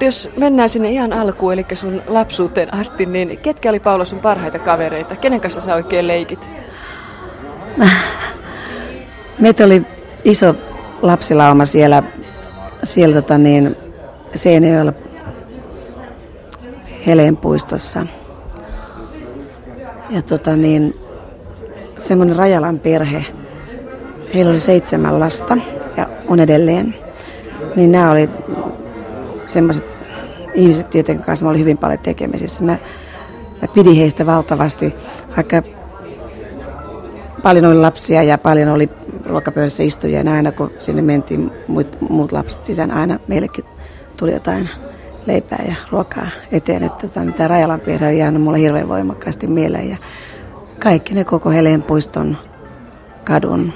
Jos mennään sinne ihan alkuun, eli sun lapsuuteen asti, niin ketkä oli Paula sun parhaita kavereita? Kenen kanssa sä oikein leikit? Meitä oli iso lapsilauma siellä Seinäjoella Heleenpuistossa. Ja semmoinen Rajalan perhe. Heillä oli 7 lasta ja on edelleen. Niin nämä oli semmoiset ihmiset, joiden kanssa mä olin hyvin paljon tekemisissä. Mä pidin heistä valtavasti, vaikka paljon oli lapsia ja paljon oli ruokapöydässä istujia. Ja aina kun sinne mentiin muut lapset sisään, aina meillekin tuli jotain leipää ja ruokaa eteen. Että tämä Rajalan perhe on jäänyt mulle hirveän voimakkaasti mieleen. Ja kaikki ne koko Heleenpuiston kadun,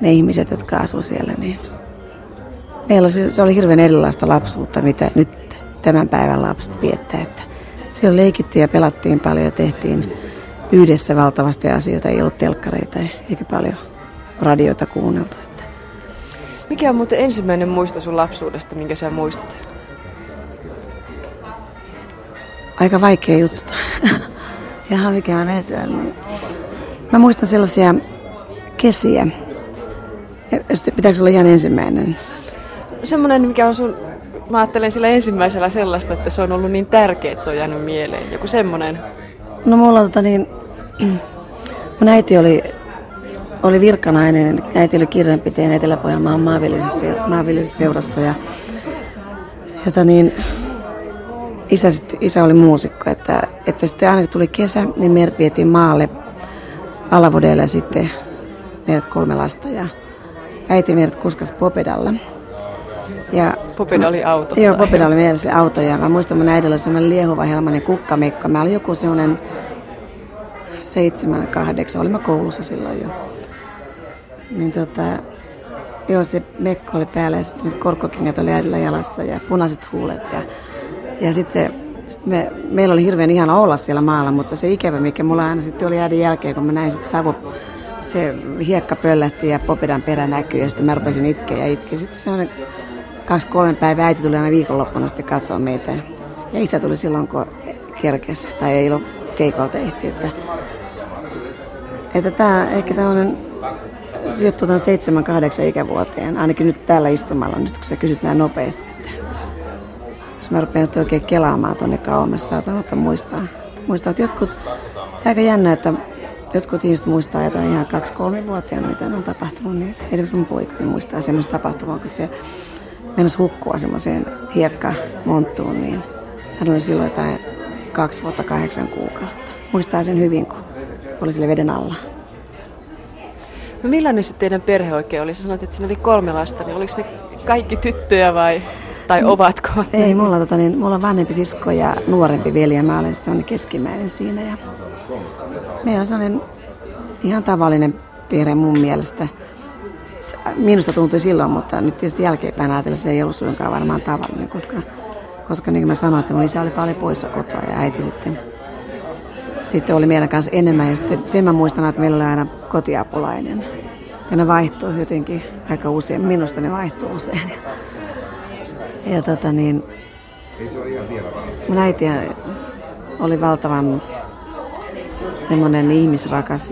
ne ihmiset, jotka asuu siellä, niin meillä se oli hirveän erilaista lapsuutta, mitä nyt tämän päivän lapset viettää. Että siellä leikittiin ja pelattiin paljon ja tehtiin yhdessä valtavasti asioita. Ei ollut telkkareita eikä paljon radioita kuunneltu. Että. Mikä on muuten ensimmäinen muisto sun lapsuudesta, minkä sä muistat? Aika vaikea juttu. Jaha, mikä on ensimmäinen? Mä muistan sellaisia kesiä. Pitääkö olla ihan ensimmäinen? Semmoinen, mikä on sun, mä ajattelen sillä ensimmäisellä sellaista, että se on ollut niin tärkeä, että se on jäänyt mieleen. Joku semmoinen. No mulla mun äiti oli virkanainen, äiti oli kirjanpiteen Etelä-Pohjanmaan maanviljelysseurassa ja isä oli muusikko, että sitten aina kun tuli kesä, niin meidät vietiin maalle Alavudelle ja sitten meidät 3 lasta ja äiti meidät kuskas popedalla. Ja Popeda oli auto. Joo, Popeda oli meidän se auto ja mä muistan mun äidillä oli semmoinen liehuva helmainen kukkamekko. Mä olin joku semmoinen 7-8, olin mä koulussa silloin jo. Niin se mekko oli päällä ja sitten korkkokengät oli äidillä jalassa ja punaiset huulet ja meillä oli hirveän ihana olla siellä maalla, mutta se ikävä mikä mulla aina sitten oli äidin jälkeen, kun mä näin sitten se hiekka pöllähti ja Popedan perä näkyi ja sitten mä rupesin itkeä. Sitten semmoinen 2-3 päivää äiti tuli aina viikonloppuna sitten katsoa meitä. Ja isä tuli silloin, kun kerkesi tai ei ollut keikolta ehti. Että tämä ehkä tämmöinen sijoittuu 7-8 ikävuoteen, ainakin nyt täällä istumalla, nyt kun sä kysyt näin nopeasti. Että jos mä rupean sitten oikein kelaamaan tuonne kauemmas, saatan ottaa muistaa, että jotkut, aika jännä, että jotkut ihmiset muistaa jotain ihan 2-3-vuotiaana, mitä on tapahtunut, niin esimerkiksi mun poikani muistaa semmoista tapahtumaa, kun se mennäisi hukkua semmoiseen hiekkamonttuun, niin hän oli silloin jotain 2 vuotta 8 kuukautta. Muistaa sen hyvin, kun oli sille veden alla. No millainen se teidän perhe oikein oli? Sä sanoit, että siinä oli 3 lasta, niin oliko ne kaikki tyttöjä vai? Tai ovatko? Ei, mulla on vanhempi sisko ja nuorempi veli ja mä olen sitten sellainen keskimmäinen siinä. Ja meillä on sellainen ihan tavallinen perhe mun mielestä. Minusta tuntui silloin, mutta nyt tietysti jälkeenpäin ajatellen se ei ollut suinkaan varmaan tavallinen, koska niin kuin mä sanoin, että mun isä oli paljon poissa kotoa ja äiti sitten oli meidän kanssa enemmän. Ja sitten sen mä muistan, että meillä oli aina kotiapulainen ja ne vaihtuu jotenkin aika usein. Minusta ne vaihtuu usein. Ja mun äiti oli valtavan semmoinen ihmisrakas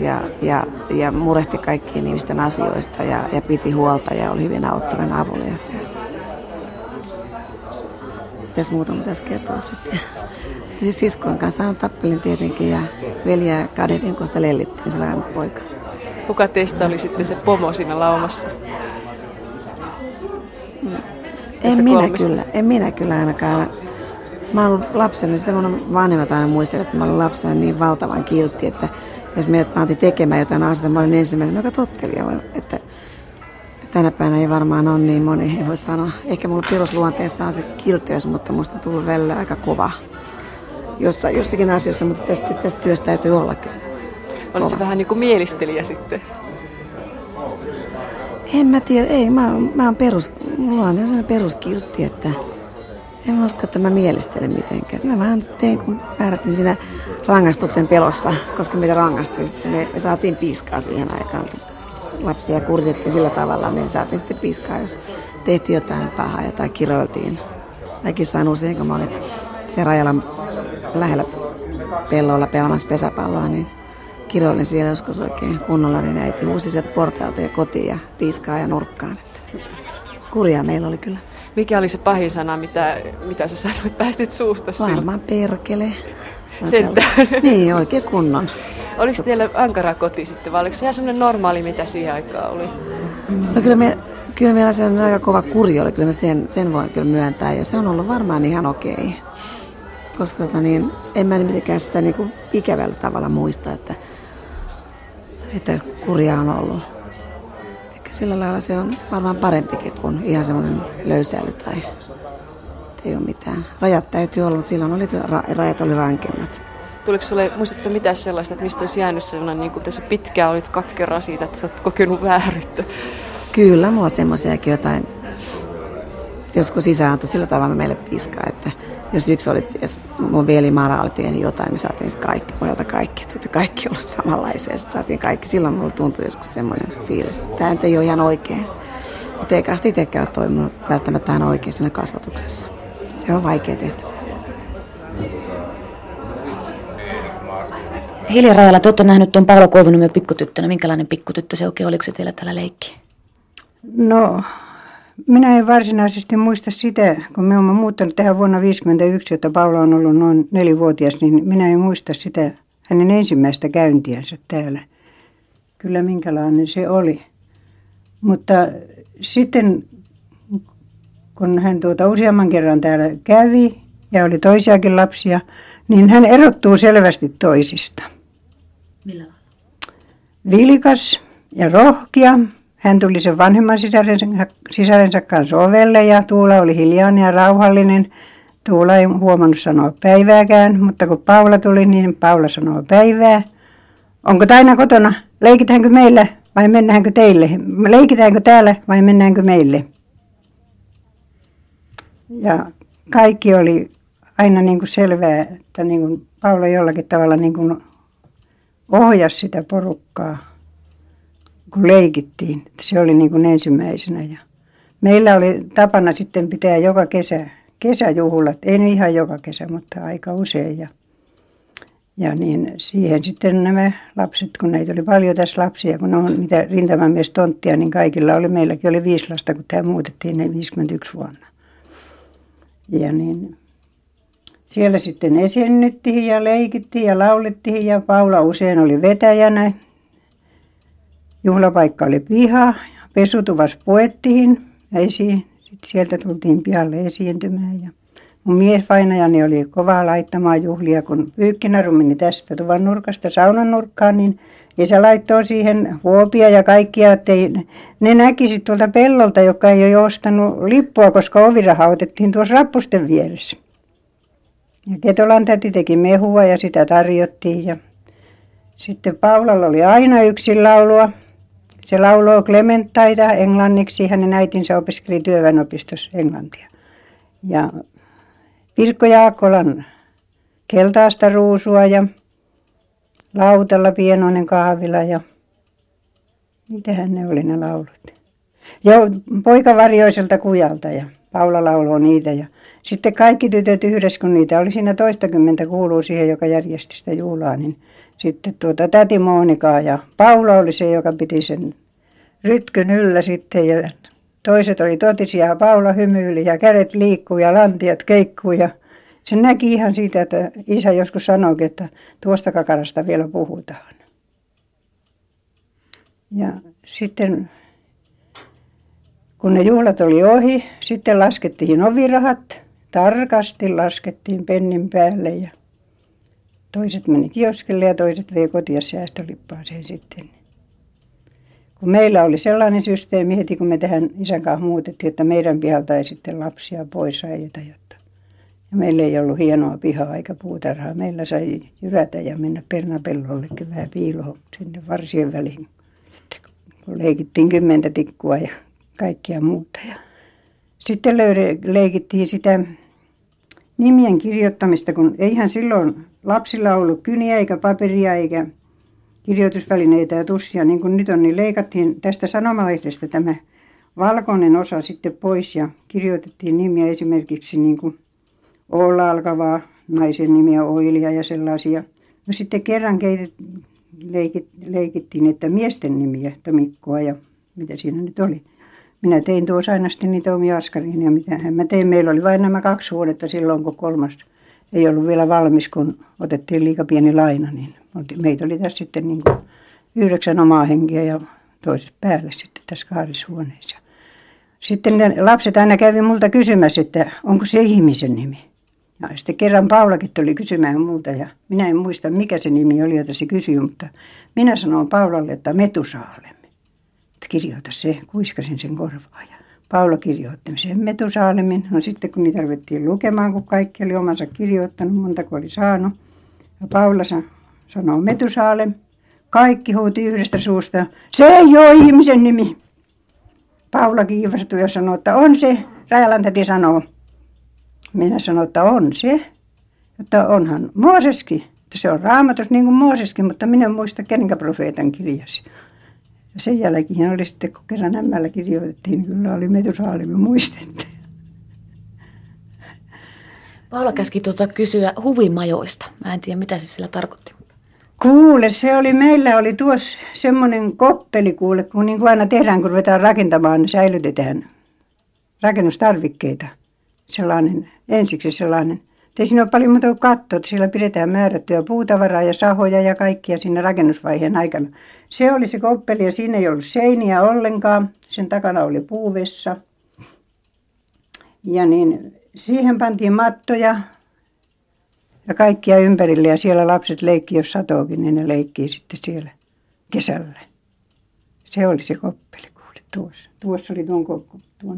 ja murehti kaikkien ihmisten asioista ja piti huolta ja oli hyvin auttavan avulias. Mitäs muuta pitäisi kertoa sitten? Siis siskojen kanssa tappelin tietenkin ja veljeä ja kadehdin, kun sitä lellittiin, se oli aina poika. Kuka teistä oli sitten se pomo siinä laumassa? En minä kyllä ainakaan. Mä olin lapsena, sitä mun vanhemmat aina muistelivat, että mä olin lapsena niin valtavan kiltti, että jos me otin tekemään jotain asiaa, mä olin ensimmäisenä, joka tottelija. Että tänä päivänä ei varmaan ole niin moni, ei voi sanoa. Ehkä mulla perusluonteessa on se kiltteys, mutta musta on tullut välillä aika kova jossakin asioissa, mutta tästä työstä täytyy ollakin se. Oletko se vähän niin kuin mielistelijä sitten? En mä tiedä, ei, mulla on sellainen peruskiltti, että en usko, että mä mielistelen mitenkään. Mä vähän tein, kun määrättiin siinä rangaistuksen pelossa, koska meitä rangaistiin, sitten me saatiin piiskaa siihen aikaan. Lapsia kuritettiin sillä tavalla, niin saatiin sitten piiskaa, jos tehtiin jotain pahaa ja tai kiroiltiin. mäkin sain usein, kun mä olin se Rajalan lähellä pellolla pelaamassa pesäpalloa, niin kiroilin siellä joskus oikein kunnolla, niin äiti huusi sieltä portaalta ja kotiin ja piiskaan ja nurkkaan. Kurjaa meillä oli kyllä. Mikä oli se pahin sana, mitä sä sanoit, päästit suusta silloin? Varmaan perkele. Sentään. Niin, oikein kunnon. Oliko teillä ankara koti sitten, vai oliko se ihan semmoinen normaali, mitä siihen aikaan oli? No kyllä meillä se on aika kova kuri oli, kyllä sen voin kyllä myöntää, ja se on ollut varmaan ihan okei. Koska niin, en mä mitenkään sitä niin kuin ikävällä tavalla muista, että kuria on ollut. Ehkä sillä lailla se on varmaan parempikin kuin ihan semmoinen löysäily tai ei ole mitään. Rajat täytyy olla, mutta silloin oli, rajat oli rankemmat. Tuliko sulle, muistatko mitään sellaista, että mistä olisi jäänyt sellainen, niin kuin tässä pitkään olit katkera siitä, että sä oot kokenut vääryyttä? Kyllä, mulla on semmoisiakin jotain. Joskus isä antoi sillä tavalla meille piskaa, että jos mun veli Mara oli tehnyt jotain, me saatiin kaikki, pojalta kaikki, että kaikki oli samanlaisia, saatiin kaikki. Silloin mulla tuntui joskus semmoinen fiilis, että tämä ei ole ihan oikein. Mutta eikä asti itsekään ole toiminut välttämättä aina oikein siinä kasvatuksessa. Se on vaikea tehtävä. Hilja Rajala, te olette nähnyt tuon Paula Koivuniemen pikkutyttönä. Minkälainen pikkutyttö se oikein? Oliko se teillä täällä leikki? No, minä en varsinaisesti muista sitä, kun me olemme muuttanut tähän vuonna 1951, jota Paula on ollut noin 4-vuotias, niin minä en muista sitä hänen ensimmäistä käyntiänsä täällä. Kyllä minkälainen se oli. Mutta sitten, kun hän useamman kerran täällä kävi ja oli toisiakin lapsia, niin hän erottuu selvästi toisista. Millä lailla? Vilkas ja rohkea. Hän tuli sen vanhemman sisarensa kanssa ovelle ja Tuula oli hiljainen ja rauhallinen. Tuula ei huomannut sanoa päivääkään, mutta kun Paula tuli, niin Paula sanoo päivää. Onko Taina kotona? Leikitäänkö meillä vai mennäänkö teille? Leikitäänkö täällä vai mennäänkö meille? Ja kaikki oli aina niin kuin selvää, että niin kuin Paula jollakin tavalla niin kuin ohjasi sitä porukkaa, kun leikittiin. Se oli niin kuin ensimmäisenä. Ja meillä oli tapana sitten pitää joka kesä kesäjuhlat. Ei nyt ihan joka kesä, mutta aika usein. Ja niin siihen sitten nämä lapset, kun näitä oli paljon tässä lapsia, kun on mitä rintamamiestontia, niin kaikilla oli, meilläkin oli 5 lasta, kun tämä muutettiin ne 51 vuonna. Ja niin siellä sitten esiinnyttiin ja leikittiin ja laulettiin ja Paula usein oli vetäjänä. Juhlapaikka oli piha, pesutuvassa puettiin esiin. Sitten sieltä tultiin pihalle esiintymään. Ja mun miesvainajani oli kovaa laittamaan juhlia, kun pyykkinaru meni tästä tuvan nurkasta saunan nurkkaan, niin isä laittoi siihen huopia ja kaikkia, ettei ne näkisi tuolta pellolta, joka ei ole ostanut lippua, koska oviraha otettiin tuossa rappusten vieressä. Ja Ketolan täti teki mehua ja sitä tarjottiin. Ja sitten Paulalla oli aina yksin laulua. Se lauloi Clementaita englanniksi. Hänen äitinsä opiskeli työväenopistossa englantia. Ja Pirkko Jaakolan Keltaasta ruusua ja Lautalla Pienoinen kahvila ja mitähän ne oli ne laulut. Ja Poika varjoiselta kujalta ja Paula lauloi niitä ja sitten kaikki tytöt yhdessä, kun niitä oli siinä 20 kuuluu siihen, joka järjesti sitä juhlaa, niin sitten täti Monikaa ja Paula oli se, joka piti sen rytkyn yllä sitten ja toiset oli totisia ja Paula hymyili ja kädet liikkuu ja lantiat keikkuu ja se näki ihan siitä, että isä joskus sanoikin, että tuosta kakarasta vielä puhutaan. Ja sitten kun ne juhlat oli ohi, sitten laskettiin ovirahat, tarkasti laskettiin pennin päälle ja toiset meni kioskille ja toiset vei kotia säästölippaaseen sitten. Kun meillä oli sellainen systeemi heti, kun me tähän isän kanssa muutettiin, että meidän pihalta ei sitten lapsia pois ajeta. Ja meillä ei ollut hienoa pihaa eikä puutarhaa. Meillä sai jyrätä ja mennä pernapellollekin vähän piiloon sinne varsien väliin, kun leikittiin 10 tikkua ja kaikkia muuta. Ja sitten leikittiin sitä nimien kirjoittamista, kun eihän silloin lapsilla ollut kyniä eikä paperia eikä kirjoitusvälineitä ja tussia, niin kuin nyt on, niin leikattiin tästä sanomalehdestä tämä valkoinen osa sitten pois ja kirjoitettiin nimiä esimerkiksi niin kuin Olla alkavaa naisen nimiä Oilia ja sellaisia. No sitten kerran leikittiin, että miesten nimiä, että Mikkoa ja mitä siinä nyt oli. Minä tein tuossa aina sitten niitä omia askariin ja mitähän mä tein. Meillä oli vain nämä 2 vuodetta silloin, kun 3. ei ollut vielä valmis, kun otettiin liika pieni laina. Niin meitä oli tässä sitten niin kuin 9 omaa henkeä ja toiset päälle sitten tässä 2 huoneessa. Sitten ne lapset aina kävi multa kysymässä, että onko se ihmisen nimi. Ja sitten kerran Paulakin tuli kysymään multa ja minä en muista mikä se nimi oli, jota se kysyi, mutta minä sanoin Paulalle, että Metusaalemme. Että kirjoita se, kuiskasin sen korvaa ja Paula kirjoitti sen Metusaalemin. No sitten kun niitä ruvettiin lukemaan, kun kaikki oli omansa kirjoittanut, montako oli saanut. Ja Paula sanoi Metusaalem. Kaikki huuti yhdestä suusta, se ei ole ihmisen nimi. Paula kiivastui ja sanoi, että on se. Rajalan täti sanoo. Minä sanoin, että on se. Että onhan Mooseskin. Että se on Raamatus niin kuin Mooseskin, mutta minä en muista kenenkä profeetan kirjasi. Ja sen jälkeen oli sitten, kun kerran ämmällä kirjoitettiin, niin kyllä oli Metusaalemi muistettu. Paula käski kysyä huvimajoista. Mä en tiedä, mitä se sillä tarkoitti. Kuule, se oli, meillä oli tuossa semmoinen koppeli, kuule, kun niin kuin aina tehdään, kun ruvetaan rakentamaan, niin säilytetään rakennustarvikkeita. Sellainen, ensiksi sellainen. Ei siinä ole paljon muuta kuin katto, että siellä pidetään määrättyä puutavaraa ja sahoja ja kaikkia siinä rakennusvaiheen aikana. Se oli se koppeli ja siinä ei ollut seiniä ollenkaan. Sen takana oli puuvessa. Ja niin, siihen pantiin mattoja. Ja kaikkia ympärille ja siellä lapset leikkii, jos satookin, niin ne leikkii sitten siellä kesällä. Se oli se koppeli, kuule, tuossa. Tuossa oli tuon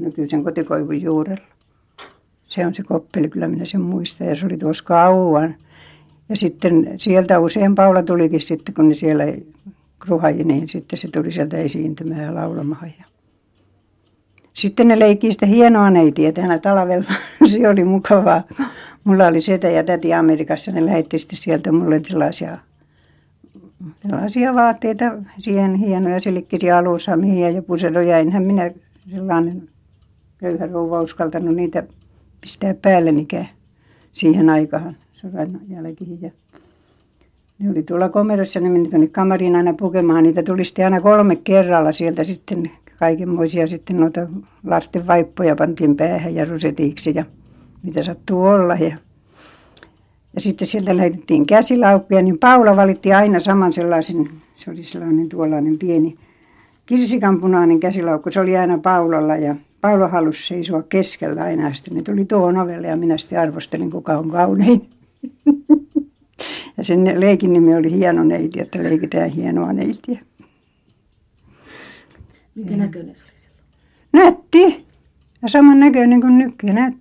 nykyisen kotikoivun juurella. Se on se koppeli, kyllä minä sen muistan. Ja se oli tuossa kauan. Ja sitten sieltä usein Paula tulikin sitten, kun ne siellä kruhaji, niin sitten se tuli sieltä esiintymään ja laulamaan. Sitten ne leikkii sitä hienoa neitiä tänä talvella. Se oli mukavaa. Mulla oli setä ja täti Amerikassa, ne lähetti sitten sieltä mulle sellaisia vaatteita, siihen hienoja silikkisiä alusamia ja puseroja. Enhän minä sellainen köyhä rouva uskaltanut niitä pistää päällenikään siihen aikaan, sodan jälkeen. Ja ne oli tuolla komerossa, ne meni tuonne kamariin aina pukemaan, niitä tuli sitten aina 3 kerralla sieltä sitten kaikenmoisia sitten noita lasten vaippoja pantiin päähän ja rusetiiksi ja mitä sattuu olla. Ja sitten sieltä lähetettiin käsilaukkuja, niin Paula valitti aina saman sellaisen, se oli sellainen tuollainen pieni kirsikanpunainen käsilaukku, se oli aina Paulalla ja Paula halusi seisoa keskellä aina. Sitten ne tuli tuohon ovelle ja minä sitten arvostelin, kuka on kaunein. Ja sen leikin nimi oli Hieno neiti, että leikitään hienoa neitiä. Mikä näköinen se oli silloin? Nätti! Ja saman näköinen kuin nykyään.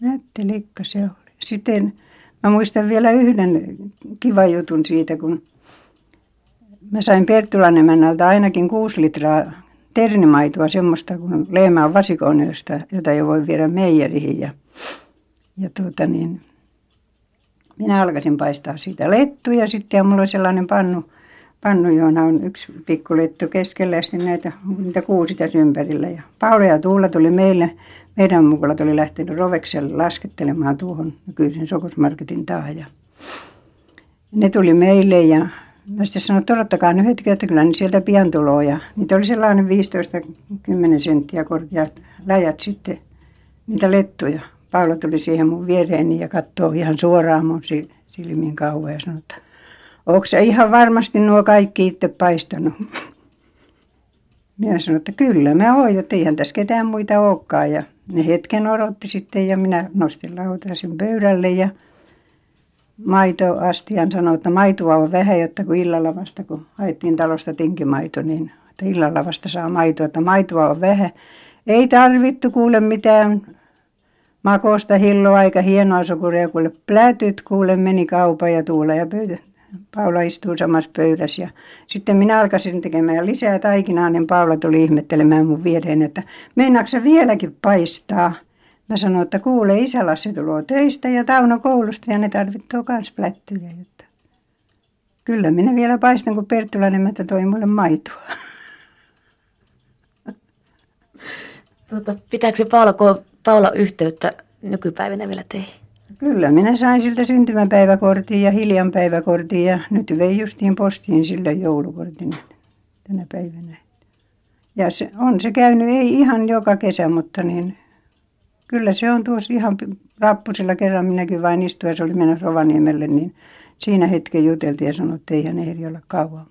Nätti likka se oli. Sitten mä muistan vielä yhden kivan jutun siitä, kun mä sain Perttulan emännältä ainakin 6 litraa ternimaitoa, semmoista kun lehmä on vasikoon, jota ei voi viedä meijeriin. Ja minä alkasin paistaa siitä lettuja sitten ja mulla oli sellainen pannu, johon on 1 pikkulettu keskellä ja sitten niitä 6 tässä ympärillä. Ja Paula ja Tuula tuli meille. Meidän mukulat oli lähtenyt Rovekselle laskettelemaan tuohon nykyisen Sokosmarketin tahan. Ja ne tuli meille ja mä sitten sanoin, että odottakaa nyt hetki, että kyllä niin sieltä pian tuloa. Ja niitä oli sellainen 15-10 senttiä korkeat läjät sitten, niitä lettuja. Paula tuli siihen mun viereeni ja katsoo ihan suoraan mun silmiin kauan ja sanoi, että ootko sä ihan varmasti nuo kaikki itse paistanut? Minä sanoin, että kyllä mä oon, jotta eihän tässä ketään muita olekaan. Ja ne hetken odotti sitten ja minä nostin lautasen pöydälle ja maitoastian sanoi, että maitoa on vähän, jotta kun illalla vasta, kun haettiin talosta tinkimaito, niin että illalla vasta saa maitoa, että maitoa on vähän. Ei tarvittu kuule mitään makosta hilloa, aika hienoa sokuria, kuule plätyt kuule meni kaupan ja Tuula ja pöytä. Paula istuu samassa pöydässä ja sitten minä alkasin tekemään lisää taikinaa, niin Paula tuli ihmettelemään mun viereen, että meinaatko sä vieläkin paistaa? Mä sanoin, että kuule isällä se tulee töistä ja Tauno koulusta ja ne tarvitsee myös plättyjä. Että kyllä minä vielä paistan, kun Perttulan emäntä toi mulle maitoa. Pitääkö se Paula yhteyttä nykypäivänä vielä teihin? Kyllä, minä sain siltä syntymäpäiväkortin ja Hiljan päiväkortin ja nyt vei justiin postiin sillä joulukortin tänä päivänä. Ja se on se käynyt, ei ihan joka kesä, mutta niin, kyllä se on tuossa ihan rappusella kerran minäkin vain istuessa oli menossa Rovaniemelle, niin siinä hetken juteltiin ja sanoi, että ei hän ehdi olla kauan.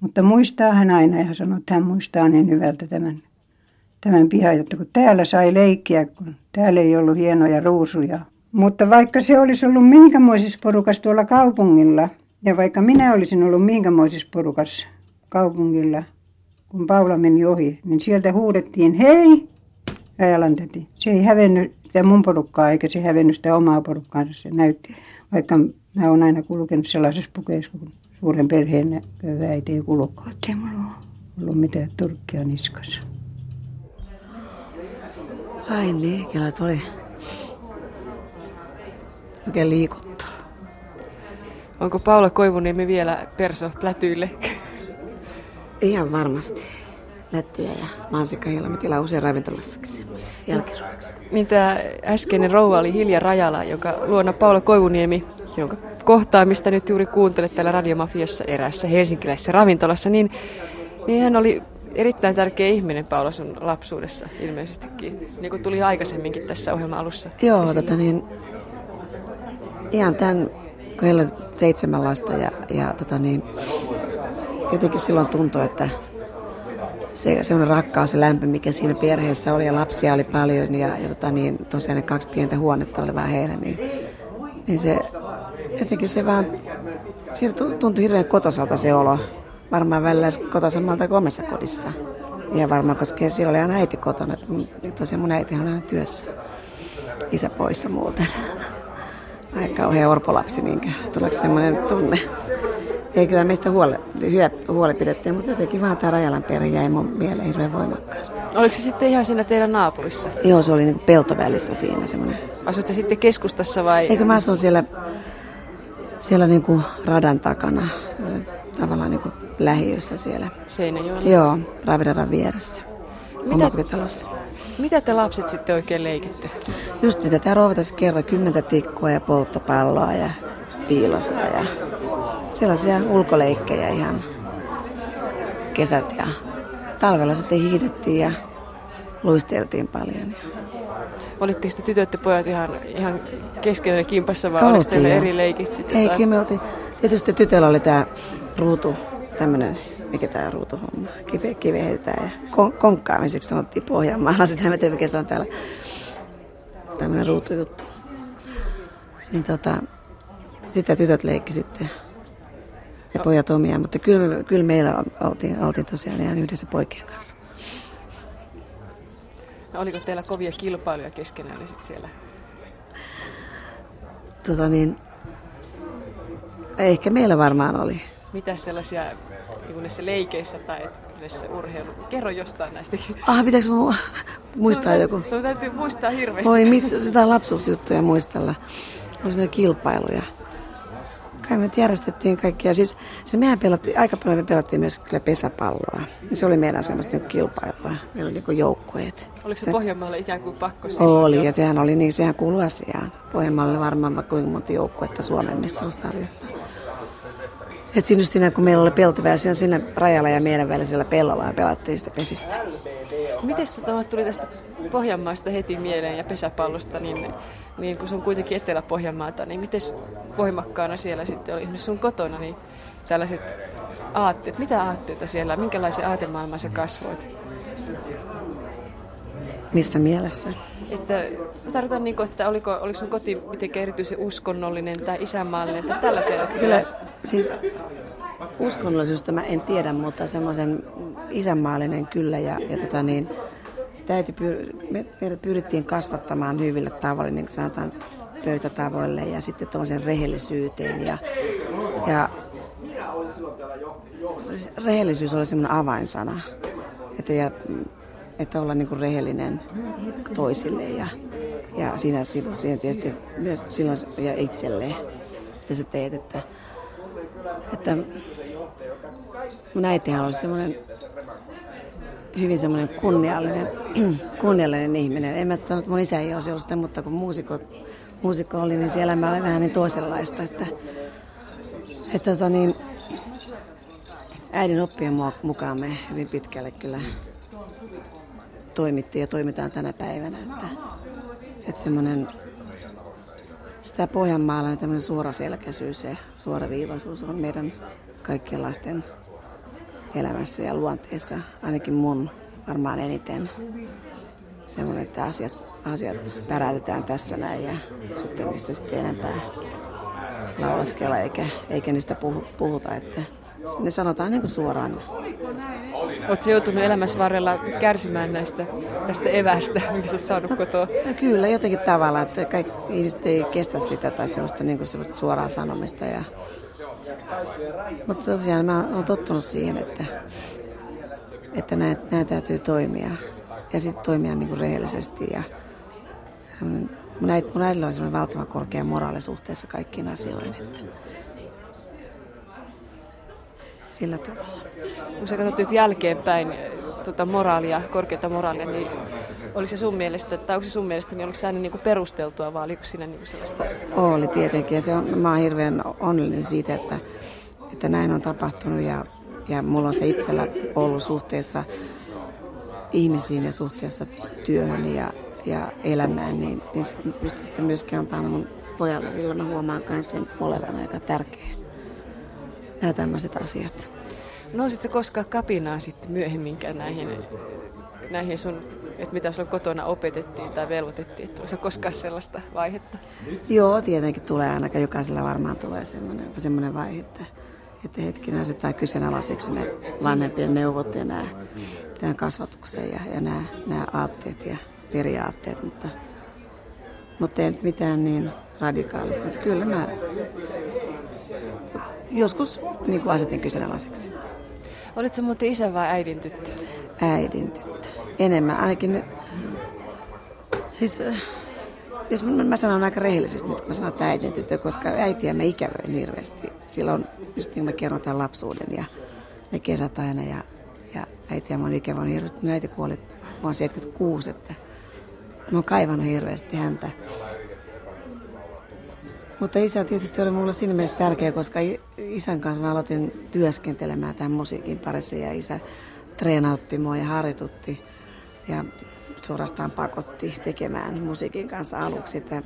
Mutta muistaa hän aina ja sanoi, että hän muistaa niin hyvältä tämän pihan, että kun täällä sai leikkiä, kun täällä ei ollut hienoja ruusuja. Mutta vaikka se olisi ollut minkämoisessa porukassa tuolla kaupungilla ja vaikka minä olisin ollut minkämoisessa porukassa kaupungilla, kun Paula meni ohi, niin sieltä huudettiin, hei, Rajalan täti. Se ei hävennyt sitä mun porukkaa, eikä se hävennyt sitä omaa porukkaansa, se näytti. Vaikka mä oon aina kulkenut sellaisessa pukeissa, kun suuren perheen köyhä äiti ei kulukkaan, ettei mulla ole ollut mitään turkkia niskassa. Ai niin, kyllä tuli oikein liikuttaa. Onko Paula Koivuniemi vielä perso plätyille? Ihan varmasti. Lättyjä ja mansikkahiilla me tilaa usein ravintolassakin jälkiruoksi. Niitä äskeinen rouva oli Hilja Rajala, joka luona Paula Koivuniemi, jonka kohtaamista nyt juuri kuuntelet täällä Radiomafiassa eräässä helsinkiläisessä ravintolassa, niin hän oli erittäin tärkeä ihminen Paula sun lapsuudessa ilmeisestikin, niin kuin tuli aikaisemminkin tässä ohjelman alussa. Joo, ihan tämän, kun heillä oli 7 lasta ja jotenkin silloin tuntui, että se rakkaus ja lämpö, mikä siinä perheessä oli ja lapsia oli paljon ja tosiaan ne 2 pientä huonetta oli vähän heillä, niin se jotenkin se vähän, siinä tuntui hirveän kotosalta se olo. Varmaan välillä kotoisammalta kuin omassa kodissa. Ja varmaan, koska siellä oli aina äiti kotona. Tosiaan mun äiti on aina työssä. Isä poissa muuten. Aika ohjaa orpolapsi, niinkään. Tuleeko semmoinen tunne? Ei kyllä meistä huoli pidettiin, mutta jotenkin vaan tämä Rajalan perhe jäi mun mieleen hirveän voimakkaasti. Oliko se sitten ihan siinä teidän naapurissa? Joo, se oli niin kuin peltovälissä siinä semmoinen. Asuitko sitten keskustassa vai? Eikö mä asun siellä niin kuin radan takana. Tavallaan niin kuin lähiössä siellä. Seinäjoella? Joo, Raviradan vieressä. Mitä te lapset sitten oikein leikitte? Just mitä tämä rouva tässä kertoi, 10 tikkua ja polttopalloa ja piilosta ja sellaisia ulkoleikkejä ihan kesät ja talvella sitten hiihdettiin ja luisteltiin paljon. Olitteko sitten tytöt ja pojat ihan keskenään kimpassa vai oliko teillä eri leikit sitten? Ei, kyllä me oltiin. Tietysti tytöllä oli tämä ruutu, tämmöinen, mikä tämä ruutuhomma, kiveä heitetään ja konkkaamiseksi sanottiin Pohjanmaalla, sitä me teemme kesän täällä, tämmöinen ruutujuttu. Niin sitä tytöt leikki sitten ja pojat omia, mutta kyllä meillä oltiin tosiaan ihan yhdessä poikien kanssa. No, oliko teillä kovia kilpailuja keskenään niin sitten siellä? Ehkä meillä varmaan oli. Mitä sellaisia näissä leikeissä tai näissä urheilu? Kerro jostain näistäkin. Pitääkö muistaa joku? Sinun täytyy muistaa hirveästi. Voi mitkä, sitä lapsuusjuttuja muistella. Olisi meillä kilpailuja. Kai me järjestettiin kaikkia. Siis mehän aika paljon me pelattiin myös kyllä pesäpalloa. Se oli meidän semmoista kilpailua. Meillä oli niinku joukkueet. Oliko se Pohjanmaalle ikään kuin pakko? Oli, ja sehän oli niin, sehän kuului asiaan. Pohjanmaalle varmaan kuinka monta joukkuetta Suomen mestaruussarjassa. Et siinä kun meillä oli peltivää, siinä rajalla ja meidän välisellä pellolla pelattiin sitä pesistä. Miten tuli tästä Pohjanmaasta heti mieleen ja pesäpallosta, niin kun se on kuitenkin Etelä-Pohjanmaata, niin miten voimakkaana siellä sitten oli esimerkiksi sun kotona niin tällaiset aatteet? Mitä aatteita siellä, minkälaisen aatemaailman sä kasvoit? Missä mielessä? Tarkoitan, että oliko sun koti mitenkään erityisen uskonnollinen tai isänmaallinen tai tällaisia? Kyllä, siis uskonnollisuudesta mä en tiedä, mutta semmoisen isänmaallinen kyllä ja sitä meidät pyrittiin kasvattamaan hyvillä tavoilla, niin kuin sanotaan pöytätavoille ja sitten tuollaisen rehellisyyteen. Ja rehellisyys oli semmoinen avainsana, että olla niin kuin rehellinen toisille ja siihen tietysti myös silloin ja itselleen, että sä teet, että mun äitihän oli semmoinen hyvin semmoinen kunniallinen ihminen. En mä sano, että mun isä ei olisi ollut sitä, mutta kun muusikko oli, niin se elämä oli vähän niin toisenlaista. Että äidin oppien mukaan me hyvin pitkälle kyllä toimittiin ja toimitaan tänä päivänä. Että semmoinen, sitä Pohjanmaalla niin tämmöinen suoraselkäisyys ja suoraviivaisuus on meidän kaikkien lasten elämässä ja luonteessa, ainakin mun varmaan eniten. Semmoinen, että asiat päräytetään tässä näin ja sitten niistä sitten enempää laulaskella eikä niistä puhuta. Että ne sanotaan niin kuin suoraan. Oletko joutunut elämässä varrella kärsimään tästä evästä, minkä olet saanut kotoa? No, kyllä, jotenkin tavalla, että kaikki ihmiset ei kestä sitä tai sellaista, niin kuin sellaista suoraa sanomista. Mutta tosiaan mä oon tottunut siihen, että näin täytyy toimia ja sitten toimia niin kuin rehellisesti. Ja mun äidillä on sellainen valtavan korkea moraali suhteessa kaikkiin asioihin. Sillä tavalla. Kun sä katsot nyt jälkeenpäin korkeata moraalia, niin oliko se sun mielestä, niin oliko se aina niinku perusteltua vai oliko siinä niinku sellaista? Oli tietenkin ja se on, mä oon hirveän onnellinen siitä, että näin on tapahtunut ja mulla on se itsellä ollut suhteessa ihmisiin ja suhteessa työhön ja elämään, niin sitten pystyn sitä myöskin antaa mun pojalle, jolloin mä huomaan myös sen olevan aika tärkeä. Nämä tämmöiset asiat. Nousitko sä koskaan kapinaan sitten myöhemminkään näihin sun, että mitä sulla kotona opetettiin tai velvoitettiin? Tuliko sä koskaan sellaista vaihetta? Joo, tietenkin tulee ainakaan. Jokaisella varmaan tulee semmoinen vaihe, että hetkinen asettaa kyseenalaiseksi ne vanhempien neuvot ja tämän kasvatuksen ja nämä aatteet ja periaatteet. Mutta ei nyt mitään niin radikaalista. Mutta kyllä mä joskus niin kuin asetin kyseenalaiseksi. Olitko muuten isä vai äidin tyttö? Äidin tyttö. Enemmän. Ainakin nyt. Siis, jos mä sanon aika rehellisesti nyt, kun mä sanon, että äidin tyttö, koska äitiä mä ikävöin hirveästi. Silloin just niin mä kerron tämän lapsuuden ja ne kesät aina ja äitiä mä oon ikävöin hirveästi. Mun äiti kuoli vuonna 76, että mä oon kaivannut hirveästi häntä. Mutta isä tietysti oli mulle siinä mielessä tärkeä, koska isän kanssa mä aloitin työskentelemään tämän musiikin parissa ja isä treenautti mua ja harjoitutti ja suorastaan pakotti tekemään musiikin kanssa aluksi. Että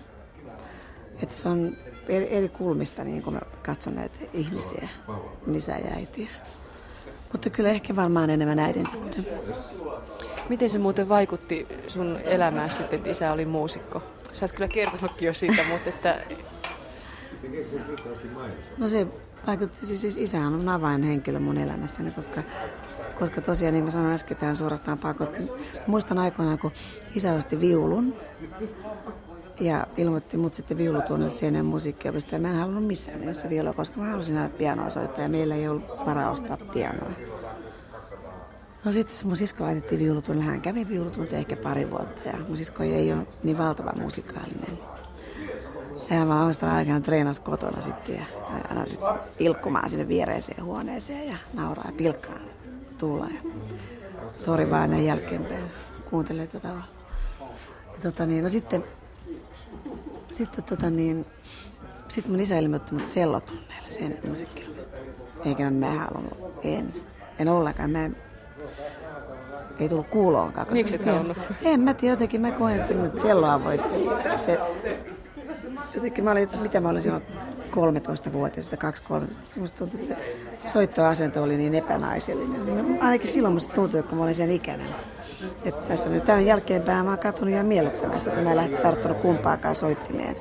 se on eri kulmista, niin kun mä katson näitä ihmisiä, isä ja äitiä. Mutta kyllä ehkä varmaan enemmän äidin tyttö. Miten se muuten vaikutti sun elämään sitten, että isä oli muusikko? Sä oot kyllä kertonutkin jo siitä, mutta että... No se vaikutti, siis isähän on avainhenkilö mun elämässäni, koska tosiaan niin mä sanoin äsken tähän suorastaan pakotti. Muistan aikoinaan, kun isä osti viulun ja ilmoitti mut sitten viulutunnille Seinäjoen musiikkiopistoon. Mä en halunnut missään mielessä viulua, koska mä halusin aina pianoa soittaa ja meillä ei ollut varaa ostaa pianoa. No sitten mun sisko laitettiin viulutunnille, hän kävi viulutuntia ehkä pari vuotta ja mun sisko ei ole niin valtavan musikaalinen. Ja mä muistan aikaan treenasi kotona sitten ja aina sitten ilkkumaan sinne viereiseen huoneeseen ja nauraa ja pilkkaan Tuula. Sori vaan näin jälkeenpäin, kuuntelee tätä tavalla. No sitten mun isä ilmoitti mut sellotunneille sen musiikkiopistoon. Eikä mä halunnut, en ollenkaan. Ei tullut kuuloonkaan. Miksi et halunnut? En mä tiedä, jotenkin mä koen, että nyt selloa voisi jotenkin mä olin, mitä mä olin silloin 13-vuotiaista, 2-13. Musta tuntuu, että se soittoasento oli niin epänaisellinen. Ainakin silloin musta tuntui, kun mä olin sen ikäinen. Että tässä nyt tämän jälkeenpäin mä oon katunut ihan miellyttävästi, että mä en tarttunut kumpaakaan soittimeen.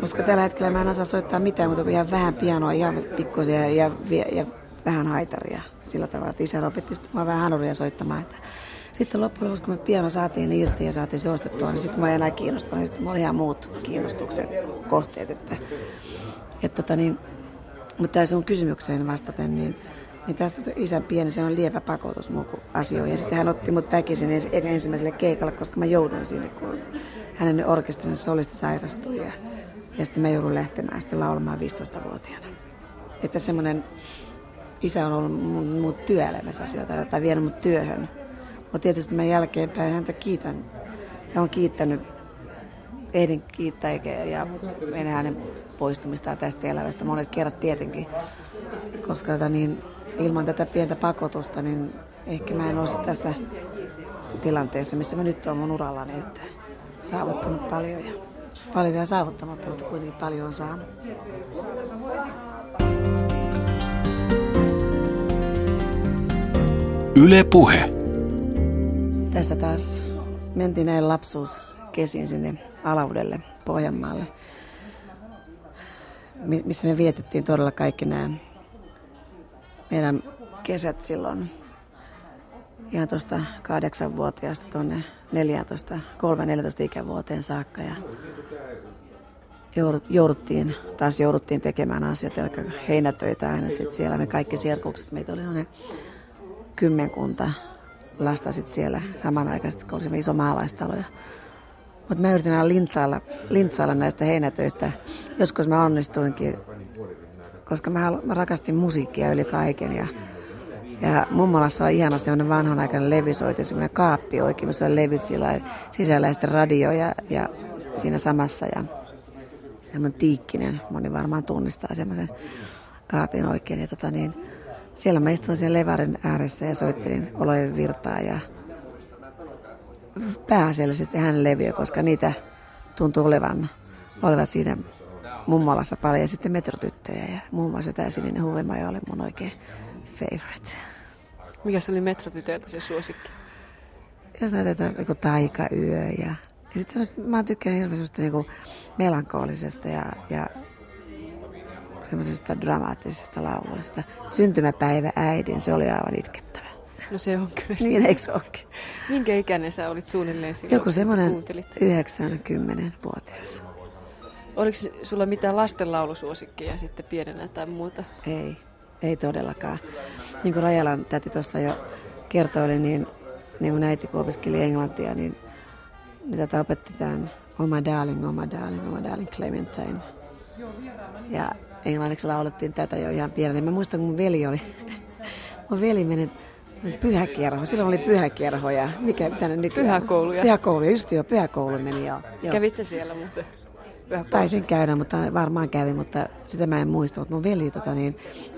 Koska tällä hetkellä mä en osaa soittaa mitään, mutta ihan vähän pianoa, ihan pikkuisia ja vähän haitaria. Sillä tavalla, että isä opetti sitten mua vähän hanuria soittamaan. Sitten loppujen lopuksi, kun me piano saatiin irti ja saatiin se ostettua, niin sitten mä en enää kiinnostanut. Sitten mulla oli ihan muut kiinnostuksen kohteet. Mutta tässä on kysymykseen vastaten, niin tässä isän pieni, se on lievä pakotus mun asioihin. Ja sitten hän otti mut väkisin ensimmäiselle keikalle, koska mä joudun sinne, kun hänen orkesterin solisti sairastui. Ja sitten mä joudun lähtemään sitten laulamaan 15-vuotiaana. Että semmoinen isä on ollut mun työelämässä asioita, tai vienyt mut työhön. Mutta tietysti mä jälkeenpäin häntä kiitän ja olen kiittänyt. Ehdin kiittää ja ennen hänen poistumistaan tästä elämästä monet kerrat tietenkin, koska ilman tätä pientä pakotusta, niin ehkä mä en olisi tässä tilanteessa, missä mä nyt olen mun urallani, että saavuttanut paljon ja paljon vielä saavuttamatta, mutta kuitenkin paljon on saanut. Yle Puhe. Tässä taas mentiin näin lapsuuskesiin sinne Alavudelle, Pohjanmaalle, missä me vietettiin todella kaikki nämä meidän kesät silloin ihan tuosta 8-vuotiaasta tuonne 13 ikävuoteen saakka. Ja jouduttiin tekemään asioita, eli heinätöitä aina sitten siellä. Me kaikki serkukset, meitä oli noin kymmenkunta lasta sitten siellä samanaikaisesti, kun olisimme iso maalaistaloja. Mutta mä yritin aina lintsailla näistä heinätöistä. Joskus mä onnistuinkin, koska mä rakastin musiikkia yli kaiken. Ja mummolassa on ihana semmoinen vanhanaikainen levysoite, semmoinen kaappi oikein, missä on levyt sisällä ja sitten radio ja siinä samassa. Ja semmoinen tiikkinen, moni varmaan tunnistaa semmoisen kaapin oikein. Ja siellä mä istuin sen levarin ääressä ja soittelin Olojen virtaa ja pääasiallisesti hänen levyä, koska niitä tuntuu olevan siinä mummolassa paljon. Ja sitten metrotyttöjä ja muun muassa tämä Sininen Huvimaja oli mun oikein favorite. Mikäs oli metrotytöiltä se suosikki? Jos näytetään joku Taikayö ja sitten mä tykkään hirveästi niinku melankoolisesta ja semmoisesta dramaattisesta lauluista. Syntymäpäivä äidin, se oli aivan itkettävä. No se on kyllä. Niin, eikö se olekin? Minkä ikäinen sä olit suunnilleen silloin, joku semmoinen 9-10-vuotias. Oliko sulla mitään lastenlaulusuosikkeja sitten pienenä tai muuta? Ei todellakaan. Niin kuin Rajalan täti tuossa jo kertoi, niin mun äiti kun opiskeli englantia, niin tätä opetetaan Oma darling, Clementine. Ja englanniksi laulettiin tätä jo ihan pienenä. Mä muistan, kun mun veli meni pyhäkierho. Silloin oli pyhäkierho ja mikä tänne nykyään? Pyhäkouluja. Pyhäkouluja, just joo, pyhäkoulu meni joo. Kävitsä siellä muuten? Taisin käydä, mutta varmaan kävin, mutta sitä mä en muista. Mutta mun veli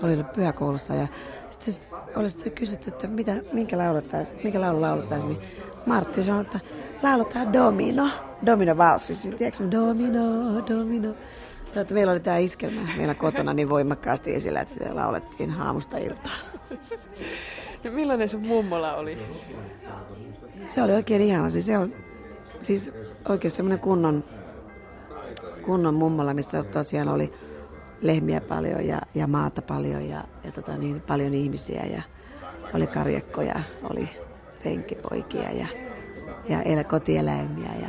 oli ollut pyhäkoulussa ja sitten oli sitten kysytty, että minkä laulu laulettaisiin. Niin Martti sanoi, että lauletaan domino-valssi. Tiedätkö, domino. Meillä oli tämä iskelmä meillä kotona niin voimakkaasti esillä, että sitä laulettiin aamusta iltaan. No millainen se mummola oli? Se oli oikein ihana. Se oli oikein semmoinen kunnon mummola, missä tosiaan oli lehmiä paljon ja maata paljon ja paljon ihmisiä. Ja oli karjakkoja, oli renkipoikia ja kotieläimiä. Ja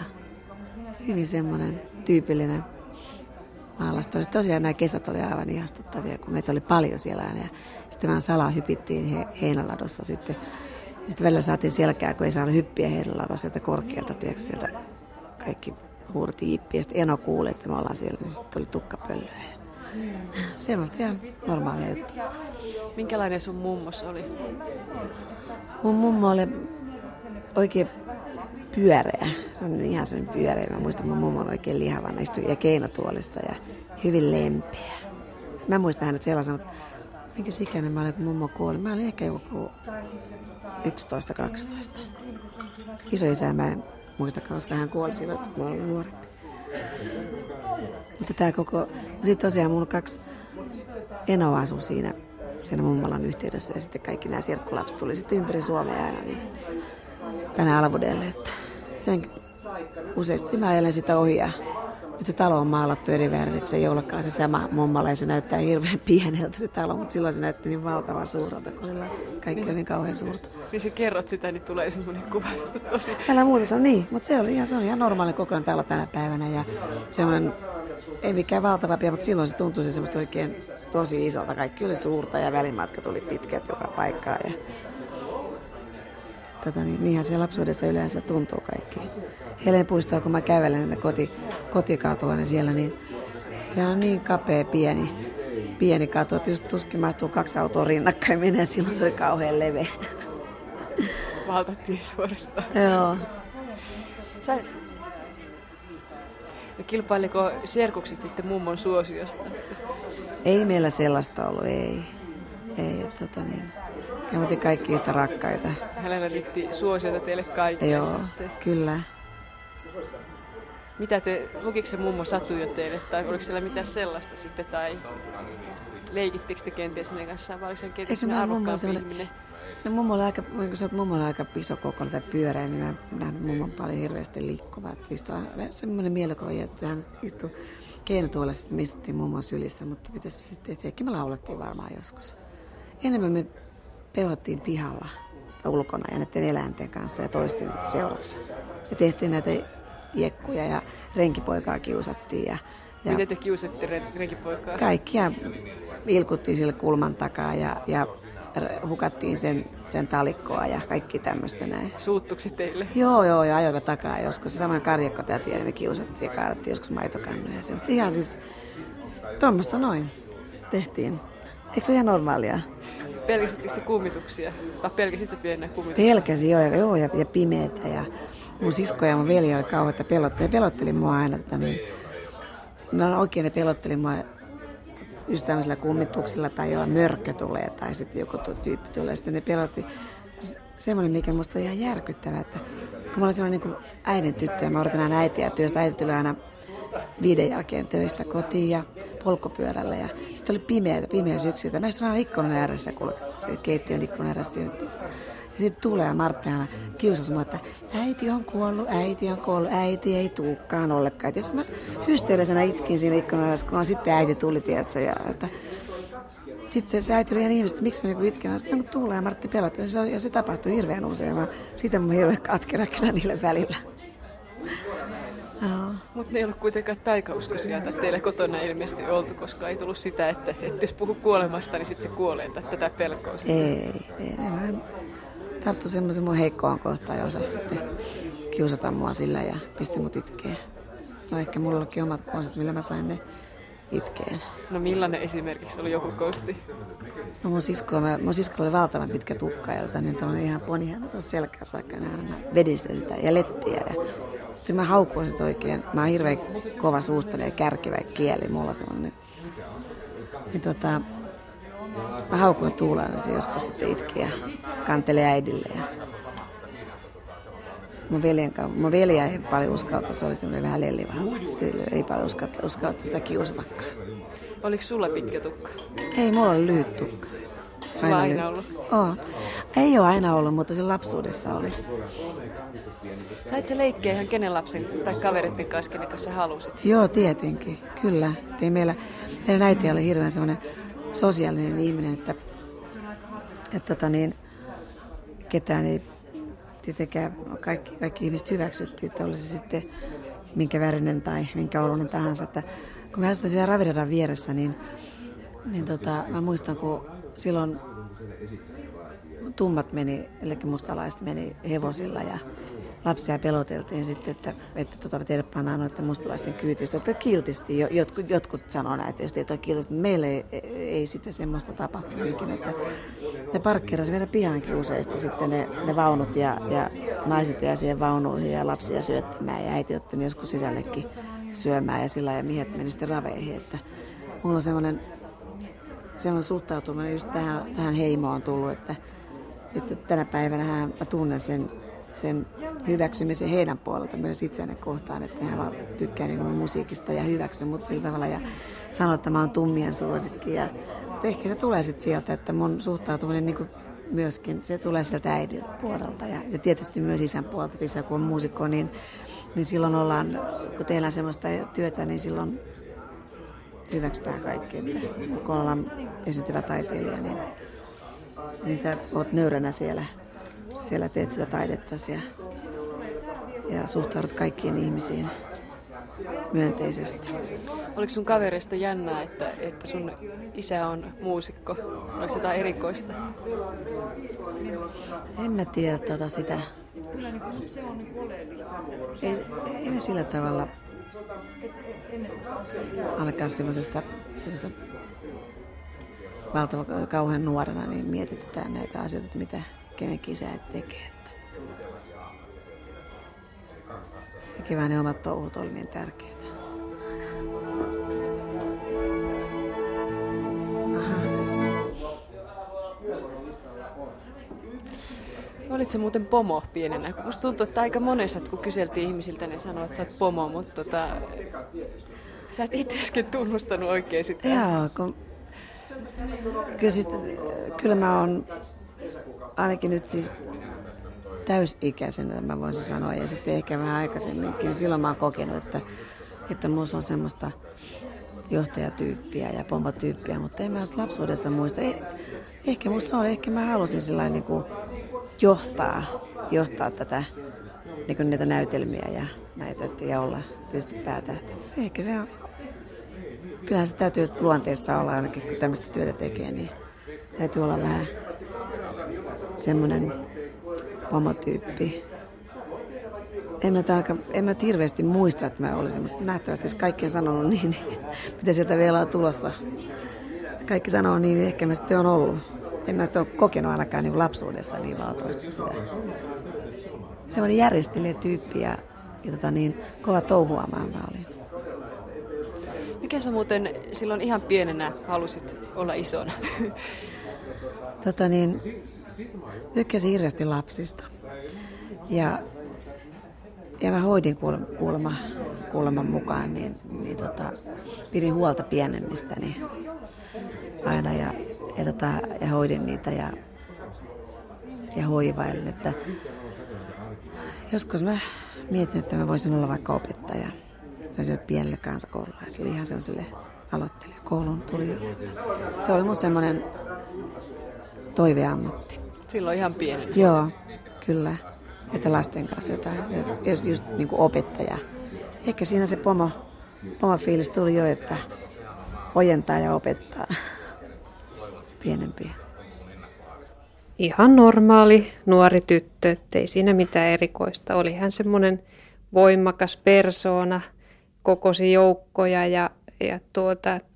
hyvin semmoinen tyypillinen maalasta. Tosiaan nämä kesät oli aivan ihastuttavia, kun meitä oli paljon siellä aina. Sitten vähän salaa hypittiin heinäladossa sitten. Sitten välillä saatiin selkää, kun ei saanut hyppiä heinäladossa sieltä korkealta. Tiedätkö, sieltä kaikki huurtiin hippiä. Sitten Eno kuuli, että me ollaan siellä, niin sitten tuli tukkapöllöä. Semmoista ihan normaalia juttu. Minkälainen sun mummos oli? Mun mummo oli oikein pyöreä. Se on ihan semmoinen pyöreä. Mä muistan, mun mummo on oikein lihavana. Istui ja keinotuolissa ja hyvin lempeä. Mä muistan hänet sellaisen, että minkäs ikäinen mä olin, kun mummo kuoli. Mä olin ehkä joku 11-12. Isoisää mä en muista, koska hän kuoli silloin, kun mä olin nuori. Mutta sitten tosiaan mun kaksi enoa asui siinä mummolan yhteydessä. Ja sitten kaikki nämä sirkkulapset tuli sitten ympäri Suomea aina niin tänne Alavudelle. Että useasti mä ajelen sitä ohi. Nyt se talo on maalattu eri väärä, että se ei olekaan se sama mummala ja se näyttää hirveän pieneltä se talo, mutta silloin se näytti niin valtavan suurelta, kun oli lapsi. Kaikki oli niin kauhean suurta. Niin se kerrot sitä, niin tulee semmoinen kuvasta tosi. Älä muuta se on niin, mutta se on ihan normaali kokoinen talo tänä päivänä ja semmoinen, ei mikään valtava pieni, mutta silloin se tuntui semmoista oikein tosi isolta. Kaikki oli suurta ja välimatka tuli pitkät joka paikkaan ja niinhän se lapsuudessa yleensä tuntuu kaikki. Heleenpuistoa, kun mä kävelen kotikatua, niin siellä niin se on niin kapea pieni katu, että just tuskin mahtuu kaksi autoa rinnakkain menee, silloin se oli kauhean leveä. valtattiin suorastaan. Joo. Kilpailiko serkukset sitten mummon suosiosta? Ei meillä sellaista ollut, ei. Ei, ja me kaikki yhtä rakkaita. Hänellä riitti suosiota teille kaikille. Joo, sitten. Kyllä. Mitä te, lukiko se mummo satuja teille, tai oliko siellä mitään sellaista sitten, tai leikittekö te kenties sinne kanssa, vai oliko se kenties sellainen arvokkaampi ihminen? No mummo oli aika, kun sä oot mummolla aika iso kokoinen tai pyöreä, niin mä en nähnyt mummon paljon hirveästi liikkuvaa. Istui semmoinen mielikuva, että hän istui keinotuolessa, että me istuttiin mummon sylissä, mutta mitäs me sitten tehtiin? Ehkä me laulettiin varmaan joskus. Enemmän me peuhattiin pihalla ulkona ja näiden eläinten kanssa ja toisten seurassa. Ja tehtiin näitä jekkuja ja renkipoikaa kiusattiin. Ja miten te kiusattiin renkipoikaa? Kaikkia ilkuttiin sille kulman takaa ja hukattiin sen talikkoa ja kaikki tämmöistä näin. Suuttuiko teille? Joo, ja ajoivat takaa joskus. Saman karjakko täällä tiedä, me kiusattiin ja kaadattiin joskus maitokannuja. Semmosta. Ihan siis tuommoista noin tehtiin. Eikö se ole ihan normaalia? Pelkäsittekö sitten kummituksia? Tai pelkäsit sä pienenä kummituksia? Pelkäsin, joo, ja pimeätä. Ja mun sisko ja mun veli oli kauheita pelotteja. Pelotteli mua aina. Oikein ne pelotteli mua just tämmöisillä kummituksilla tai jolla mörkö tulee tai sitten joku tyyppi tulee. Sitten ne pelotti. Semmoinen, mikä musta on ihan järkyttävää, että kun mä olin semmoinen niin kuin äidin tyttö ja mä odotin aina äitiä työstä. Äiti tuli aina 5 jälkeen töistä kotiin ja polkupyörällä ja sitten oli pimeä syksyllä. Mä istuin aina ikkunan ääressä, keittiön ikkunan ääressä. Ja sitten Tuula ja Martti aina kiusasi mua, että äiti on kuollut, äiti ei tulekaan ollenkaan. Ja mä hysteerisenä itkin siinä ikkunan ääressä, kun sitten äiti tuli, tiedätkö. Sitten se äiti oli ihan ihmiset, että miksi mä niinku itken. Sitten Tuula ja Martti pelotti ja se tapahtui hirveän usein. Siitä mä hirveän katkera kyllä niille välillä. No. Mutta ne ei ollut kuitenkaan taikauskoisia, että teillä kotona ilmeisesti oltu, koska ei tullut sitä, että jos puhu kuolemasta, niin sitten se kuolee, että tätä pelkoa. Ei, ne vaan tarttu semmoisen mun heikkoon kohtaan ja osasi sitten kiusata mua sillä ja pisti mut itkeen. No ehkä mulla olikin omat konstit, millä mä sain ne itkeen. No millainen esimerkiksi oli joku konsti? No mun sisko oli valtavan pitkä tukkailta, niin tommonen ihan ponihana tuossa selkää saakka. Mä vedin sitä ja lettiä ja sitten mä haukuin sitä oikein. Mä oon hirveän kova suustani ja kärkivä kieli. Mulla on semmonen. Mä haukuin Tuulaan se joskus sitten itki ja kanteli äidille. Ja mun veliä ei paljon uskalta. Se oli semmoinen vähän lellivä. Sitten ei paljon uskalta sitä kiusatakaan. Oliko sulla pitkä tukka? Ei, mulla oli lyhyt tukka. Sulla aina ollut? Oon. Ei ole aina ollut, mutta se lapsuudessa oli. Sait se leikkiä ihan kenen lapsen tai kavereiden kanssa, kenen kanssa halusit? Joo, tietenkin. Kyllä. Meidän äiti oli hirveän semmoinen sosiaalinen ihminen, että ketään ei tietenkään kaikki ihmiset hyväksyttiin, että olisi sitten minkä värinen tai minkä oloinen tahansa. Että kun me asutin siellä Raviradan vieressä, niin mä muistan, kun silloin tummat meni, eli mustalaiset meni hevosilla ja lapsia peloteltiin sitten, että teille pannaan noiden mustalaisten kyytistä. Että kiltisti, jotkut sanoo näitä, että on kiltisti, mutta meillä ei sitä semmoista tapahtunut ikinä. Että ne parkkeerasi meidän pihaankin useasti sitten ne vaunut ja naiset jää siihen vaunuihin ja lapsia syöttämään. Ja äiti otti ne joskus sisällekin syömään ja sillä lailla, ja miehet meni sitten raveihin. Että mulla on semmoinen suhtautuminen just tähän heimoon tullut, että tänä päivänä mä tunnen sen hyväksymisen heidän puolelta myös itseäni kohtaan, että hän vaan tykkää niin musiikista ja hyväksy mut sillä tavalla ja sanoo, että mä oon tummien suosikki. Ja ehkä se tulee sitten sieltä, että mun suhtautuminen niin myöskin, se tulee sieltä äidin puolelta ja tietysti myös isän puolelta. Isä kun on muusikko, niin silloin kun tehdään semmoista työtä, niin silloin hyväksytään kaikki. Että kun ollaan esiintyvä taiteilija, niin sä oot nöyränä siellä. Siellä teet sitä taidetta ja suhtaudut kaikkiin ihmisiin myönteisesti. Oliko sun kavereista jännää, että sun isä on muusikko? Oliko jotain erikoista? En mä tiedä sitä. Ei me sillä tavalla alkaa semmoisessa valtavan kauhean nuorena niin mietitytään näitä asioita, että mitä kenenkin sä et tekee. Tekevään ne omat touhut oli niin tärkeää. Olit se muuten pomo pienenä? Musta tuntuu, että aika monessa, kun kyseltiin ihmisiltä, ne sanoi, että sä oot pomo, mutta sä et itse äsken tunnustanut oikein sitä. Joo, kun kyllä mä oon ainakin nyt siis täysikäisenä, mä voisin sanoa, ja sitten ehkä vähän aikaisemminkin. Silloin mä oon kokenut, että musta on semmoista johtajatyyppiä ja pomotyyppiä, mutta en mä nyt lapsuudessa muista. Ehkä musta on, ehkä mä halusin sellainen niin kuin johtaa tätä, niin kuin näitä näytelmiä ja näitä, ja olla tietysti päätähti. Ehkä se on, kyllähän se täytyy luonteessa olla, ainakin kun tämmöistä työtä tekee, niin täytyy olla vähän semmoinen pomotyyppi. En mä hirveästi muista, että mä olisin, mutta nähtävästi jos kaikki on sanonut niin, mitä sieltä vielä on tulossa. Jos kaikki sanoo niin, niin ehkä mä sitten on ollut. En mä ole kokenut ainakaan niin lapsuudessa niin valtavasti sitä. Se oli järjestelijä tyyppi ja kova touhuamaan mä olin. Mikä sä muuten silloin ihan pienenä halusit olla isona? Tykkäsin hirveästi lapsista. Ja mä hoidin kuuleman mukaan, niin pidin huolta pienemmistäni aina ja hoidin niitä ja hoivailin. Että joskus mä mietin, että mä voisin olla vaikka opettaja sellaiselle pienelle kansakoululaiselle, ihan sellaiselle aloittelijalle, koulun tulijoille. Se oli mun semmoinen toiveammatti. Silloin ihan pienenä. Joo, kyllä. Että lasten kanssa jotain, just niin kuin opettaja. Ehkä siinä se pomo-fiilis tuli jo, että ojentaa ja opettaa pienempiä. Ihan normaali nuori tyttö, ettei siinä mitään erikoista. Oli hän semmoinen voimakas persoona, kokosi joukkoja ja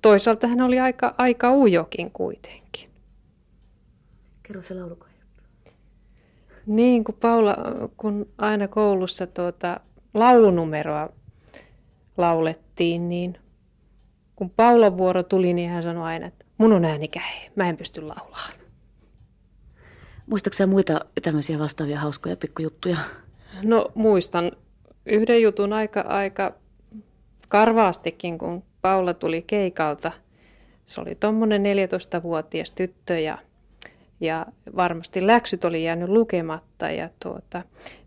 toisaalta hän oli aika ujokin kuitenkin. Kerro se laulukoja. Niin kuin Paula, kun aina koulussa laulunumeroa laulettiin, niin kun Paulan vuoro tuli, niin hän sanoi aina, että mun on ääni käy, mä en pysty laulamaan. Muistatko sä muita tämmöisiä vastaavia hauskoja pikkujuttuja? No muistan yhden jutun aika karvaastikin, kun Paula tuli keikalta. Se oli tommonen 14-vuotias tyttö ja varmasti läksyt oli jäänyt lukematta ja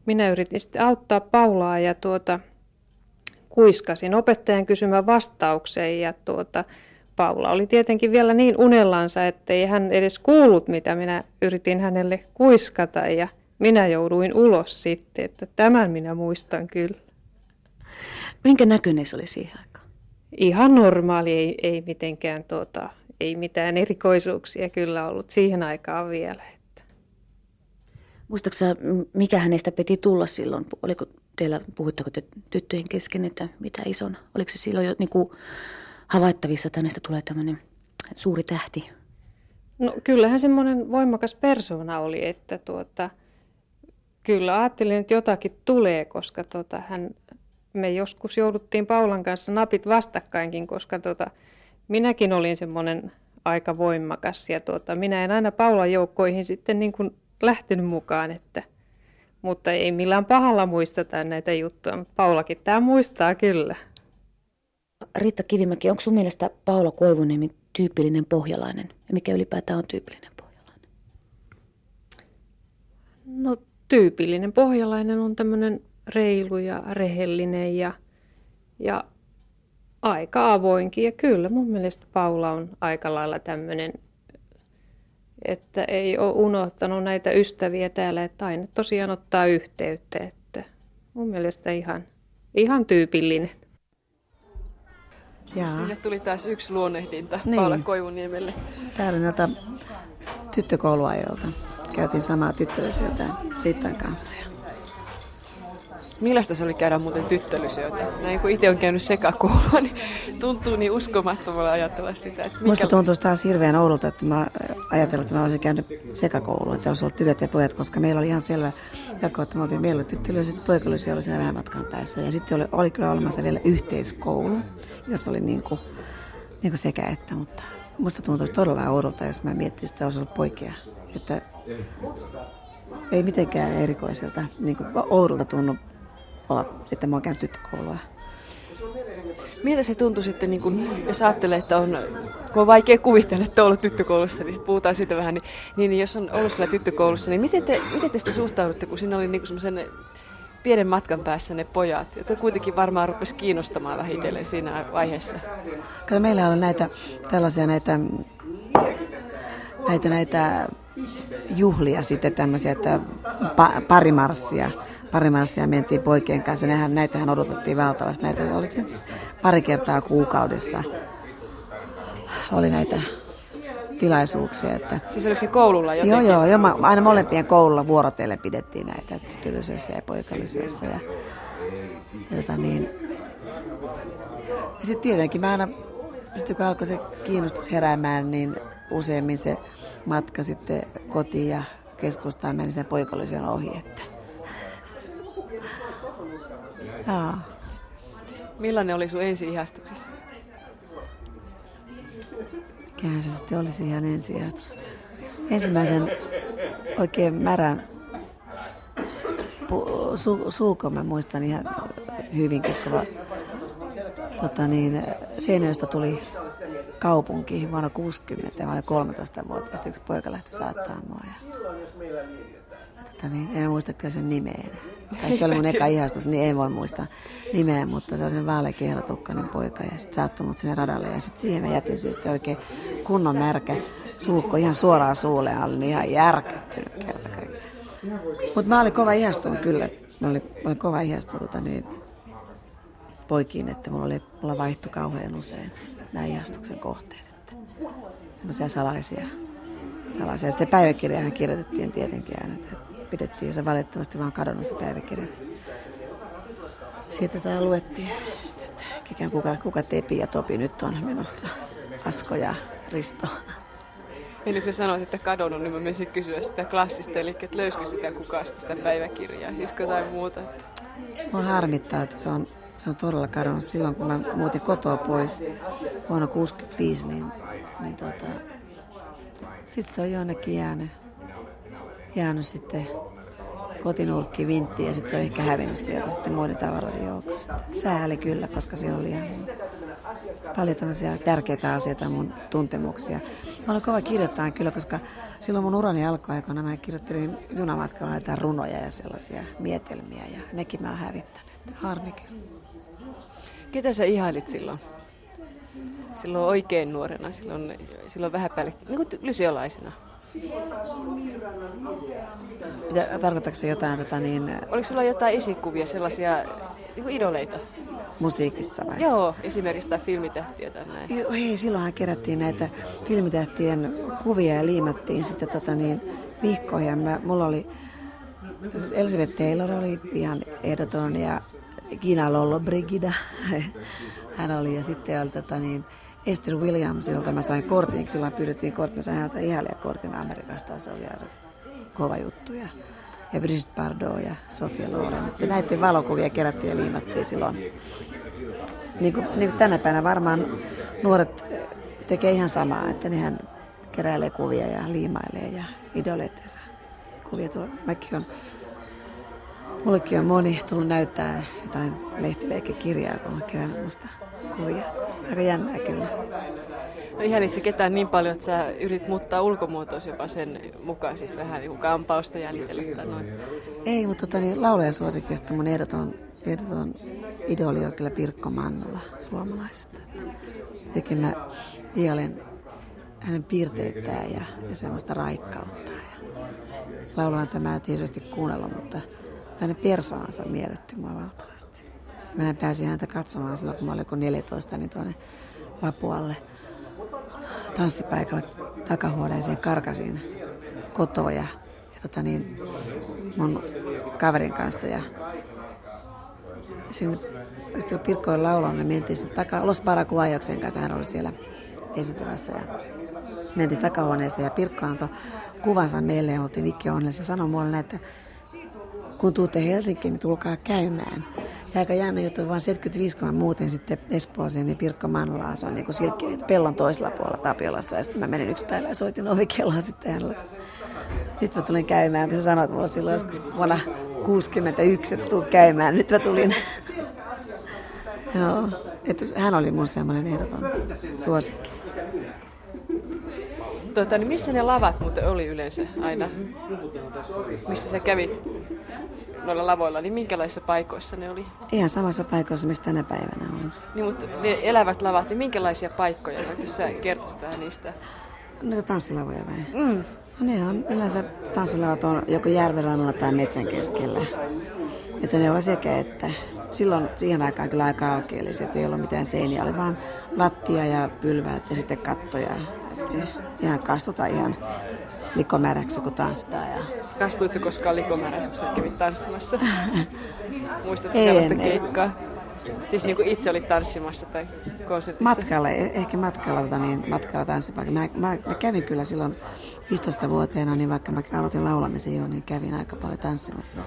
minä yritin sitten auttaa Paulaa ja kuiskasin opettajan kysymään vastaukseen ja Paula oli tietenkin vielä niin unellansa, ettei hän edes kuullut mitä minä yritin hänelle kuiskata ja minä jouduin ulos sitten, että tämän minä muistan kyllä. Minkä näköinen se oli siihen aikaan? Ihan normaali, ei mitenkään ei mitään erikoisuuksia kyllä ollut siihen aikaan vielä. Muistatko sä, mikä hänestä piti tulla silloin? Oliko teillä, puhuttako te tyttöjen kesken, että mitä isona? Oliko se silloin jo niin kuin havaittavissa, että hänestä tulee tämmöinen suuri tähti? No kyllähän semmoinen voimakas persoona oli, että kyllä ajattelin, että jotakin tulee, koska me joskus jouduttiin Paulan kanssa napit vastakkainkin, koska minäkin olin semmoinen aika voimakas ja minä en aina Paulan joukkoihin sitten niin kuin lähtenyt mukaan, mutta ei millään pahalla muisteta näitä juttuja, mutta Paulakin tämä muistaa kyllä. Riitta Kivimäki, onko sun mielestä Paula Koivuniemi tyypillinen pohjalainen? Ja mikä ylipäätään on tyypillinen pohjalainen? No tyypillinen pohjalainen on tämmöinen reilu ja rehellinen ja aika avoinkin. Ja kyllä mun mielestä Paula on aika lailla tämmöinen, että ei ole unohtanut näitä ystäviä täällä, että aina tosiaan ottaa yhteyttä. Että mun mielestä ihan tyypillinen. Jaa. Sille tuli taas yksi luonnehdinta niin. Paula Koivuniemelle. Täällä näitä tyttökouluajoilta. Käytiin samaa tyttöllisyyttä Rittan kanssa. Millaista se oli käydä muuten tyttölysyötä? Näin kun itse olen käynyt sekakoulua, niin tuntuu niin uskomattomalla ajatella sitä. Että minusta tuntuu taas hirveän oudolta, että mä ajattelin, että mä olisin käynyt sekakoulua, että olisi ollut tytöt ja pojat, koska meillä oli ihan selvä jako, että me oltiin meillä tyttölysyötä, että poikalysyötä oli siinä vähän matkan päässä. Ja sitten oli kyllä olemassa vielä yhteiskoulu, jossa oli niin kuin sekä että, mutta minusta tuntuu todella oudolta, jos mä miettisin, että olisi ollut poikia. Että ei mitenkään erikoiselta, niin kuin oudolta tunnu. Että mä oon käynyt tyttökoulua. Miltä se tuntui sitten, niin kun, jos ajattelee, että kun on vaikea kuvitella, että on ollut tyttökoulussa, niin puhutaan siitä vähän, niin jos on ollut siellä tyttökoulussa, niin miten te sitä suhtaudutte, kun siinä oli niin semmoisen pienen matkan päässä ne pojat, jotka kuitenkin varmaan rupesi kiinnostamaan vähitellen siinä vaiheessa? Kyllä meillä on näitä juhlia sitten tämmöisiä, että parimarssia mentiin poikien kanssa. Näitähän odotettiin valtavasti. Näitä oli pari kertaa kuukaudessa. Oli näitä tilaisuuksia. Että siis oliko se koululla jotenkin? Joo. Aina molempien koululla vuorotellen pidettiin näitä tyttölysyössä ja poikalysyössä. Ja sitten tietenkin mä aina, kun alkoi se kiinnostus heräämään, niin useammin se matka sitten kotiin ja keskustaan meni sen poikalysyön ohi, että jaa. Millainen oli sun ensi-ihastuksesi? Mikähän se sitten olisi ihan ensi-ihastus? Ensimmäisen oikein märän suukon mä muistan ihan hyvinkin, kun Seinäjosta tuli kaupunki vuonna 1960 ja mä olin 13-vuotias, yksi poika lähti saattaa mua. En muista kyllä sen nimeä. Tai se oli mun eka ihastus, niin ei voi muistaa nimeä, mutta se oli sen vaaleakehratukkainen poika ja sitten saattoi mut sinne radalle ja sitten siihen mä jätin sitten oikein kunnon märkä suukko ihan suoraan suuleen, olin ihan järkyttynyt kerta kaikkiaan. Mutta mä olin kova ihastunut kyllä, mä olin kova ihastunut poikiin, että mulla vaihtui kauhean usein nämä ihastuksen kohteet, että semmoisia salaisia. Ja sitten päiväkirjaahan kirjoitettiin tietenkin aina, että pidettiin, se valitettavasti vaan kadonnut se päiväkirja. Siitä saa luettiin, sitten, kuka Tepi ja Topi nyt on menossa, Asko ja Risto. Eli kun sanoit, että kadonnut, niin mä menisin kysyä sitä klassista, eli että löysikö sitä kukaan sitä päiväkirjaa, siis jotain muuta? Että mua harmittaa, että se on todella kadonnut. Silloin kun mä muutin kotoa pois vuonna 1965, niin sitten se on jonnekin jäänyt sitten kotinurkki vinttiin ja sitten se on ehkä hävinnyt sieltä sitten muiden tavaroiden joukosta. Sääli kyllä, koska siellä oli ihan paljon tämmöisiä tärkeitä asioita mun tuntemuksia. Mä olin kova kirjoittamaan kyllä, koska silloin mun urani alkuaikoina mä kirjoittelin junamatkalla näitä runoja ja sellaisia mietelmiä ja nekin mä oon hävittänyt. Harmi kyllä. Ketä sä ihailit silloin? Silloin oikein nuorena, silloin vähän päälle, niin kuin lysiolaisena. Tarkoitatko se jotain Oliko sulla jotain esikuvia, sellaisia niin kuin idoleita? Musiikissa vai? Joo, esimerkiksi tai filmitähtiä tai näin. Joo, hei, silloinhan kerättiin näitä filmitähtien kuvia ja liimattiin sitten vihkoja. Mulla oli Elisabeth Taylor oli ihan ehdoton ja Gina Lollobrigida. Hän oli ja sitten oli Esther Williamsilta mä sain kortin, silloin pyydettiin kortin, mä sain häneltä ihailija kortin Amerikasta, se oli aika kova juttu. Ja Bridget Bardot ja Sophia Loren. Ja näiden valokuvia kerättiin ja liimattiin silloin. Niin kuin tänä päivänä varmaan nuoret tekee ihan samaa, että nehän keräilee kuvia ja liimailee ja idoleittensa kuvia. Mullekin on moni tullut näyttää jotain lehtileikkikirjaa, kun olen kerännyt musta kuvia. Aika jännää kyllä. No ihailitse ketään niin paljon, että sä yritit muuttaa ulkomuotoisi jopa sen mukaan sit vähän niin kampausta jäljitellä. Ei, mutta laulajasuosikista mun ehdoton idoli on kyllä Pirkko Mannila suomalaisesta. Jotenkin mä ihailen hänen piirteittään ja semmoista raikkauttaan. Lauluanta mä en tietysti kuunnellut, mutta hänen persoonansa miellytti mua valtavasti. Mä pääsin häntä katsomaan silloin, kun mä olin 14, niin tuonne Lapualle tanssipaikalle takahuoneeseen karkasin kotoa ja mun kaverin kanssa. Ja sinne, kun Pirkko oli laulanut, me mentiin sitten takaa. Los Paraguayoksen kanssa hän oli siellä esiintymässä ja mentiin takahuoneeseen ja Pirkko antoi kuvansa meille ja oltiin ikki onnellisia. Sanoi mulle, että kun tuutte Helsinkiin, niin tulkaa käymään. Ja aika jännä juttu, vaan 75, kun mä muuten sitten Espooseen, niin Pirkko Mannilaan, se on niin kuin silkki, pellon toisella puolella Tapiolassa. Ja sitten mä menin yksi päivä ja soitin oikeallaan sitten hänellä. Nyt mä tulin käymään, kun sä sanoit mulle silloin joskus vuonna 61, että tuu käymään. Nyt mä tulin. Joo, että hän oli mun semmoinen ehdoton suosikki. Niin missä ne lavat muuten oli yleensä aina? Missä sä kävit noilla lavoilla, niin minkälaisissa paikoissa ne oli? Ihan samassa paikoissa, missä tänä päivänä on. Niin, mutta ne elävät lavat, niin minkälaisia paikkoja? Jos sä kertoisit vähän niistä. Noita tanssilavoja vai? Mm. No ne on, yleensä tanssilavat on joko järven rannalla tai metsän keskellä. Että ne oli sekä, että silloin siihen aikaan kyllä aika alkeellisia, että ei ollut mitään seiniä, oli vaan lattia ja pylvät ja sitten kattoja. Ihan kastutaan ihan likomäräksi, kun tanssitaan. Ja... Kastuitko koskaan likomäräksi, kun sä kävit tanssimassa? Muistatko sellaista keikkaa? Siis niin kuin itse olit tanssimassa tai konsertissa? Matkalla tanssipaikka. Mä kävin kyllä silloin 15-vuotiaana, niin vaikka mä aloitin laulamisen jo, niin kävin aika paljon tanssimassa.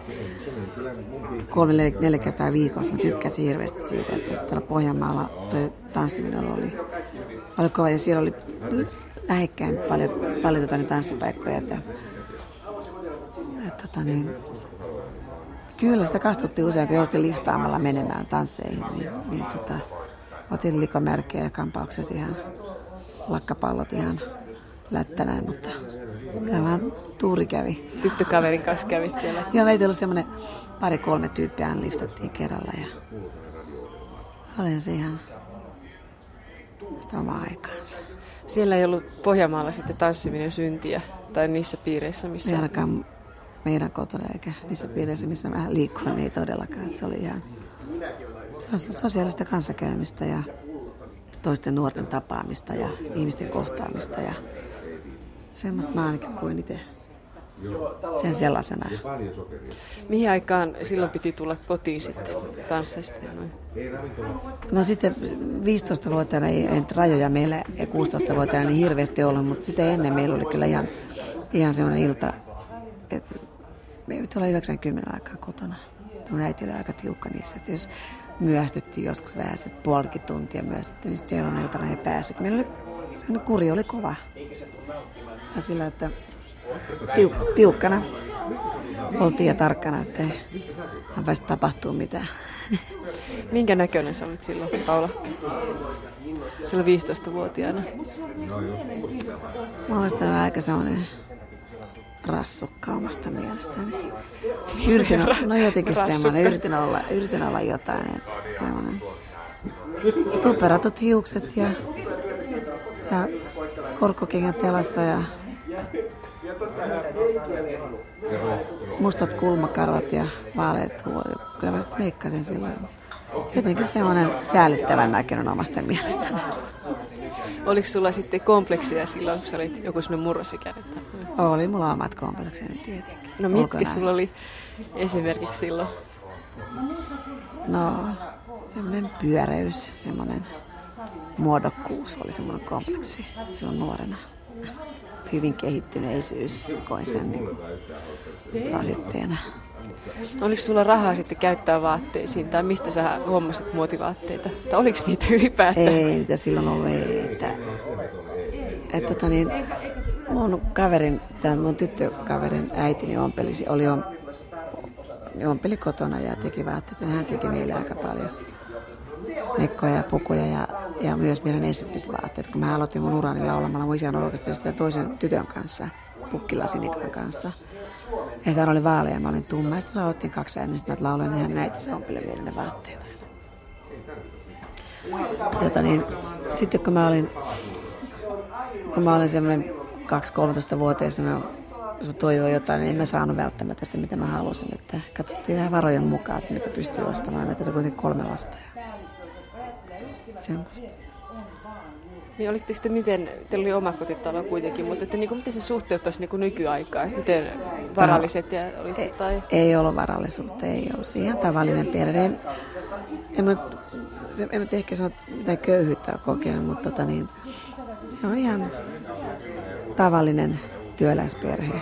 3-4 kertaa viikossa mä tykkäsin hirveästi siitä, että tuolla Pohjanmaalla tanssiminen oli kova ja siellä oli lähekkäin paljon tanssipaikkoja. Kyllä sitä kastuttiin usein, kun joutui liftaamalla menemään tansseihin, niin otin likomärkejä ja kampaukset ihan, lakkapallot ihan lättänään, mutta kyllä vaan tuuri kävi. Tyttökaverin kanssa kävit siellä? Joo, meitä oli semmoinen 2-3 tyyppiä aina liftattiin kerralla ja olin se ihan sitä omaa aikaansa. Siellä ei ollut Pohjanmaalla sitten tanssiminen syntiä tai niissä piireissä, missä... meidän kotona eikä niissä piirissä, missä mä liikkuin, niin ei todellakaan. Että se oli ihan sosiaalista kanssakäymistä ja toisten nuorten tapaamista ja ihmisten kohtaamista ja semmoista mä ainakin kuin itse sen sellaisena. Mihin aikaan silloin piti tulla kotiin sitten tansseista? No sitten 15-vuotiaana ei rajoja meillä ja 16-vuotiaana niin hirveästi ollut, mutta sitä ennen meillä oli kyllä ihan semmoinen ilta. Että me ei olla 90 aikaa kotona. Mun äiti oli aika tiukka niissä. Että jos myöhästyttiin joskus vähän, että puolikin tuntia myöhästyttiin, niin sitten seuraavana iltana ei päässyt. Meillä oli, kuri oli kova. Ja sillä, että tiukkana oltiin ja tarkkana, että ei päästä tapahtumaan mitään. Minkä näköinen sä olit silloin, Paula? Silloin 15-vuotiaana. Mä olistan aika sellainen... rassukka omasta mielestäni. Yritin olla jotain. Semmoinen tuperatut hiukset ja korkokengät jalassa ja mustat kulmakarvat ja vaaleat huolet. Kyllä mä sitten meikkasin silloin. Jotenkin semmoinen säällittävän näköinen omasta mielestäni. Oliko sulla sitten kompleksia silloin, kun sä olit joku semmoinen murrosikäinen? Oli mulla omat komplekseni tietenkin. No mitkä sulla oli esimerkiksi silloin? No semmoinen pyöreys, semmoinen muodokkuus oli semmoinen kompleksi silloin nuorena. Hyvin kehittyneisyys, koin sen niin kuin rasitteena. Oliko sulla rahaa sitten käyttää vaatteisiin tai mistä sä hommasit muotivaatteita? Tai oliko niitä ylipäätään? Ei niitä silloin ollut. Mun kaverin, mun tyttökaverin äitini ompeli kotona ja teki vaatteita. Hän teki meille aika paljon mekkoja ja pukuja ja myös meidän esiintymisvaatteet. Kun mä aloitin mun urani laulamalla, mun isäni orkesteri sitä toisen tytön kanssa, Pukkila Sinikan kanssa. Että hän oli vaalea ja mä olin tumma. Sitten me aloittiin 2 ääntä, sitten mä lauloin, niin hän näytti se ompeli meille ne vaatteita. Sitten kun mä olin semmoinen 2-13-vuotias, jos mä toivoin jotain, niin en mä saanut välttämättä sitä, mitä mä halusin. Että katsottiin vähän varojen mukaan, että mitä pystyy ostamaan. Meitä oli kuitenkin 3 lasta ja semmoista. Niin olitteko te miten, teillä oli oma kotitalo kuitenkin, mutta että, niin kuin, miten se suhteuttaisi niin kuin nykyaikaa? Miten varalliset ja olitte? Tai... Ei ollut varallisuutta, ei ollut. Se ihan tavallinen perhe. En nyt ehkä sano, että mitään köyhyyttä on kokenut, mutta se on ihan tavallinen työläisperhe.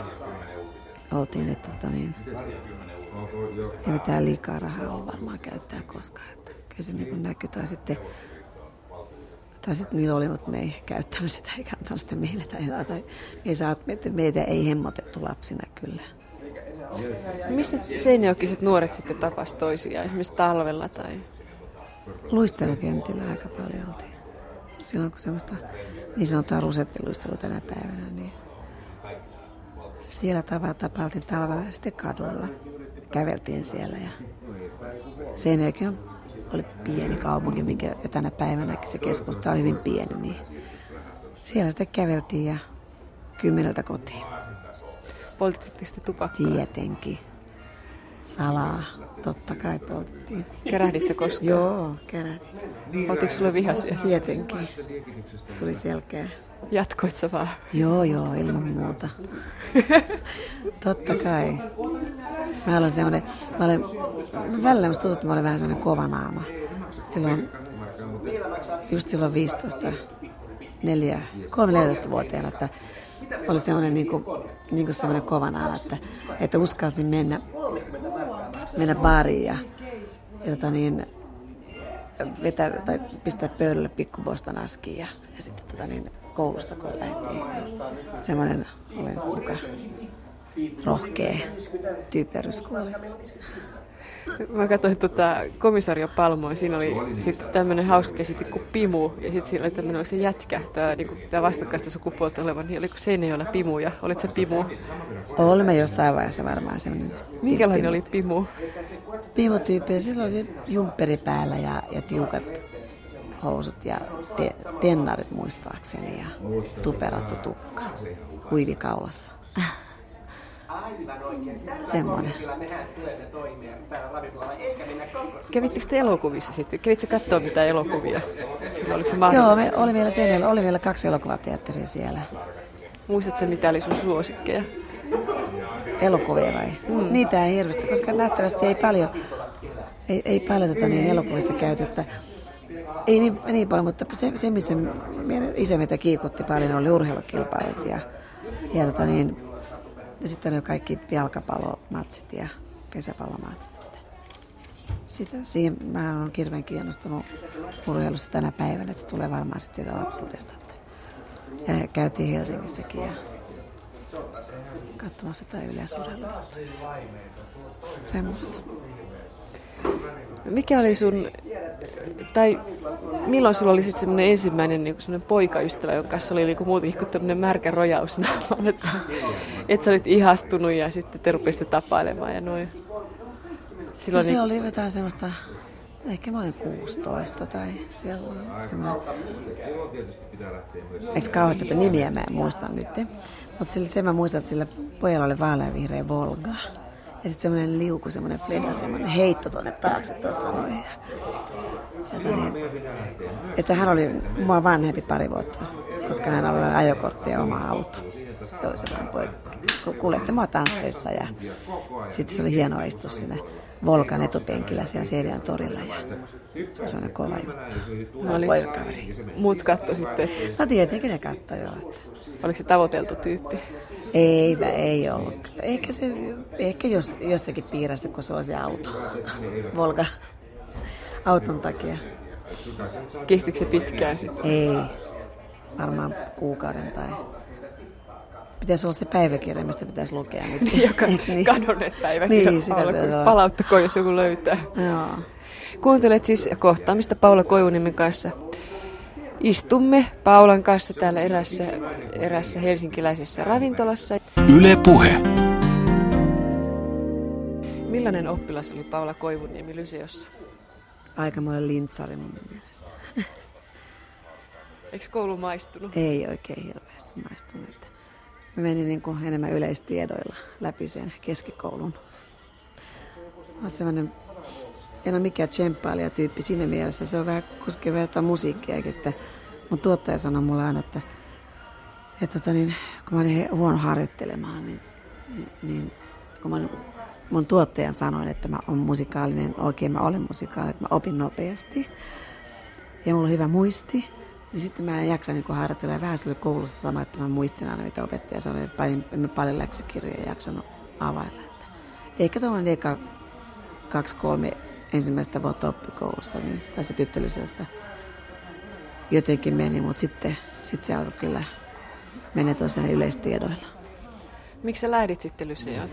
Oltiin, että ei mitään liikaa rahaa ole varmaan käyttää koskaan. Että kyllä se niin näkyy tai sitten niillä oli, mutta me ei käyttänyt sitä eikä antanut sitä meille. Tai meitä ei hemmotettu lapsina kyllä. Missä seinäjokiset nuoret sitten tapasivat toisiaan, esimerkiksi talvella? Tai? Luistelukentillä aika paljon oltiin. Silloin kun semmoista niin sanotaan rusettiluistelua tänä päivänä, niin siellä tapailtiin talvella ja sitten kadulla. Käveltiin siellä ja Seinäjoki oli pieni kaupunki, minkä tänä päivänäkin se keskusta on hyvin pieni, niin siellä sitten käveltiin ja 10:00 kotiin. Poltitteko sitä tupakkaa? Tietenkin. Salaa. Totta kai poltettiin. Kärähditsä koskaan? Joo, kärähdin. Oltiko sulle vihaisia? Tietenkin. Tuli selkeä. Jatkoit sä vaan? Joo, ilman muuta. Totta kai. Mä välillä musta tuntuu, että mä olin vähän sellainen kova naama. Silloin 13-14-vuotiaana, että oli sellainen niin kuin sellainen kova naama, että uskalsin mennä baariin ja vetää tai pistää pöydälle pikkuboostan askiin ja sitten koulusta kun lähtiin. Semmoinen olen muka rohkea tyyperys. Mä katsoin komisario Palmoa, siinä oli sitten tämmöinen hauska käsite kuin pimu, ja sitten siinä oli tämmöinen se jätkä, tämä vastakkaista sukupuolta oleva, niin oliko Seinäjoella pimu, ja olit sä pimu? Olemme jossain vaiheessa varmaan semmoinen. Minkälainen oli pimu? Pimutyyppi, sillä oli jumpperi päällä ja tiukat housut ja tennarit muistaakseni, ja tuperattu tukka, kuivi kaulassa. Semmoinen. Kävittekö te elokuvissa sitten? Kävitkö katsoa mitään elokuvia? Sillä oliko se mahdollista? Joo, oli vielä 2 elokuvateatteria siellä. Muistatko mitä oli sun suosikkeja? Elokuvia vai? Niitä ei hirveästi, koska nähtävästi ei paljon elokuvissa käyty. Ei niin paljon, mutta se missä meidän isä meitä kiikutti paljon oli urheilukilpailut ja sitten on jo kaikki jalkapallomatsit ja pesäpallomatsit. Siihen mä olen hirveän kiinnostunut urheilusta tänä päivänä, että se tulee varmaan sitten siitä lapsuudesta. Ja käytiin Helsingissäkin ja katsomassa jotain yleisurheilua. Semmosta. Mikä oli sun, tai milloin sulla oli sitten semmoinen ensimmäinen niin semmoinen poikaystävä, jonka kanssa oli niin muutenkin kuin tämmöinen märkä rojaus naamaan, että sä olit ihastunut ja sitten te rupesitte tapailemaan ja noin. Silloin se oli jotain semmoista, ehkä mä olin 16 tai semmoinen, eikö kauheutta, että nimiä mä en muista nyt, mutta sen mä muistan, että sillä pojalla oli vaaleanvihreä Volga. Ja sitten semmoinen liuku, semmoinen fleda, semmoinen heitto tuonne taakse tuossa noin. Että hän oli mua vanhempi pari vuotta, koska hän oli ajokortti ja oma auto. Se oli semmoinen poika. Kuljetti mua tansseissa ja sitten se oli hienoa istua siinä Volkan etupenkillä siellä Seinäjoen torilla. Ja se oli semmoinen kova juttu. No poikakaveri. Muut katto sitten? No tietenkin ne katto joo. Oliko se tavoiteltu tyyppi? Ei ollut. Ehkä jossakin piirissä, kun se olisi auto. Volga auton takia. Kestikö se pitkään sitten? Ei. Varmaan kuukauden tai... Pitäisi olla se päiväkirja, mistä pitäisi lukea nyt. Joka niin? Kadonneet päiväkirja. Niin, palauttakoon, jos joku löytää. Joo. Kuuntelet siis kohtaamista Paula Koivuniemen kanssa. Istumme Paulan kanssa täällä erässä helsinkiläisessä ravintolassa. Yle Puhe. Millainen oppilas oli Paula Koivuniemi lyseossa? Aikamoinen lintsari mun mielestä. Eikö koulu maistunut? Ei oikein hirveästi maistunut. Mä menin enemmän yleistiedoilla läpi sen keskikoulun. En ole mikään tsemppailija tyyppi siinä mielessä. Se on vähän koskevaa musiikkiakin, että Mun tuottaja sanoi mulle aina, että kun mä olin huono harjoittelemaan, niin kun mä mun tuottajan sanoin, että mä olen musikaalinen, oikein mä olen musikaalinen, että mä opin nopeasti ja mulla on hyvä muisti, niin sitten mä en jaksa niin harjoitella. Ja vähän sille koulussa sama, että mä muistin aina, mitä opettaja sanoi, että en paljon läksykirjoja jaksanut availla. Eikä tuollainen eka 2-3 ensimmäistä vuotta oppikoulussa, niin tässä tyttöllisyydessä jotenkin meni, mutta sitten se alkoi kyllä mennä tosiaan yleistiedoilla. Miksi sä lähdit sitten lyseoon?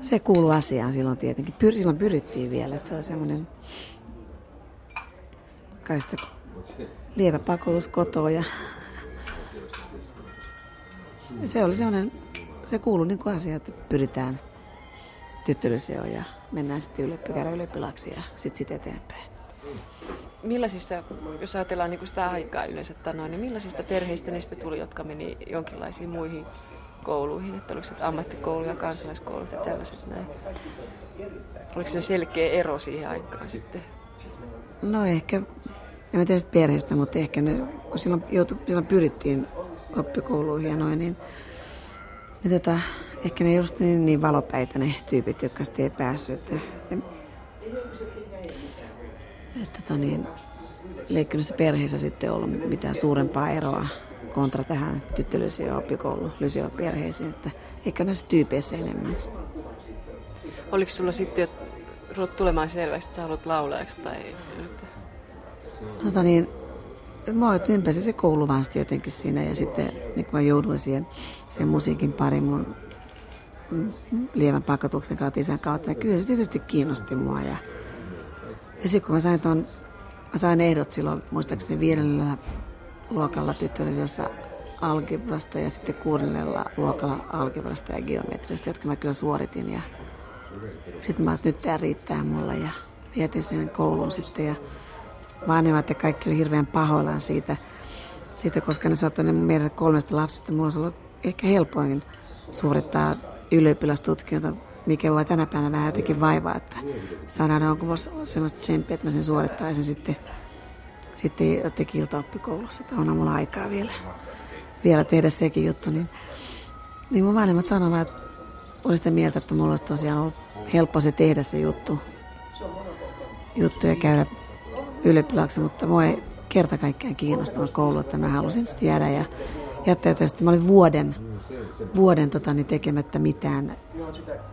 Se kuului asiaan silloin tietenkin. Silloin pyrittiin vielä, että se oli semmoinen kai sitä lievä pakotus kotoa. Ja se oli semmoinen, se kuului niin kuin asia, että pyritään tyttölliseoon ja mennään sitten ylioppilaaksi ja sitten eteenpäin. Millaisissa, jos ajatellaan niin kuin sitä aikaa yleensä tanoin, niin millaisista perheistä niistä tuli, jotka meni jonkinlaisiin muihin kouluihin? Että oliko se ammattikouluja, kansalaiskoulut ja tällaiset näin? Oliko se selkeä ero siihen aikaan sitten? No ehkä, en tiedä perheistä, mutta ehkä ne, kun silloin pyrittiin oppikouluihin ja noin, niin ehkä ne ei ollut niin valopäitä ne tyypit, jotka sitten ei päässyt. Leikkinyt se perheessä sitten ollut mitään suurempaa eroa kontra tähän tyttölysioon oppikouluun, lysioon perheisiin, että eikä näissä tyypeissä enemmän. Oliko sulla sitten jo tulemaan selväksi, että sä haluat laulajaksi tai? Mua ympäsi se koulu vaan sitten jotenkin siinä ja sitten niin kun mä jouduin siihen musiikin pariin mun lievän pakotuksen kautta isän kautta ja kyllä se tietysti kiinnosti mua ja sitten kun mä sain ehdot silloin muistaakseni 5. luokalla tyttöllisyydessä algebrasta ja sitten 6. luokalla algebrasta ja geometriasta, jotka mä kyllä suoritin ja sitten mä ajattelin, että nyt tää riittää mulle ja jätin sen kouluun sitten ja vanhemmat ja kaikki oli hirveän pahoillaan siitä koska ne saattoi ne meidän 3 lapsista, mulla olisi ollut ehkä helpoin suorittaa ylioppilastutkinto, mikä voi tänä päivänä vähän jotenkin vaivaa, että saadaan onko semmoista tsemppiä, että mä sen suorittaisin sitten jotenkin iltaoppikoulussa, että on mulla aikaa vielä tehdä sekin juttu. Niin mun vanhemmat sanoivat, että oli sitä mieltä, että mulla olisi tosiaan ollut helppo se tehdä se juttu ja käydä ylioppilaaksi, mutta mua ei kerta kaikkiaan kiinnostanut koulu, että mä halusin sitä jäädä ja jättäytyä. Sitten mä olin vuoden tekemättä mitään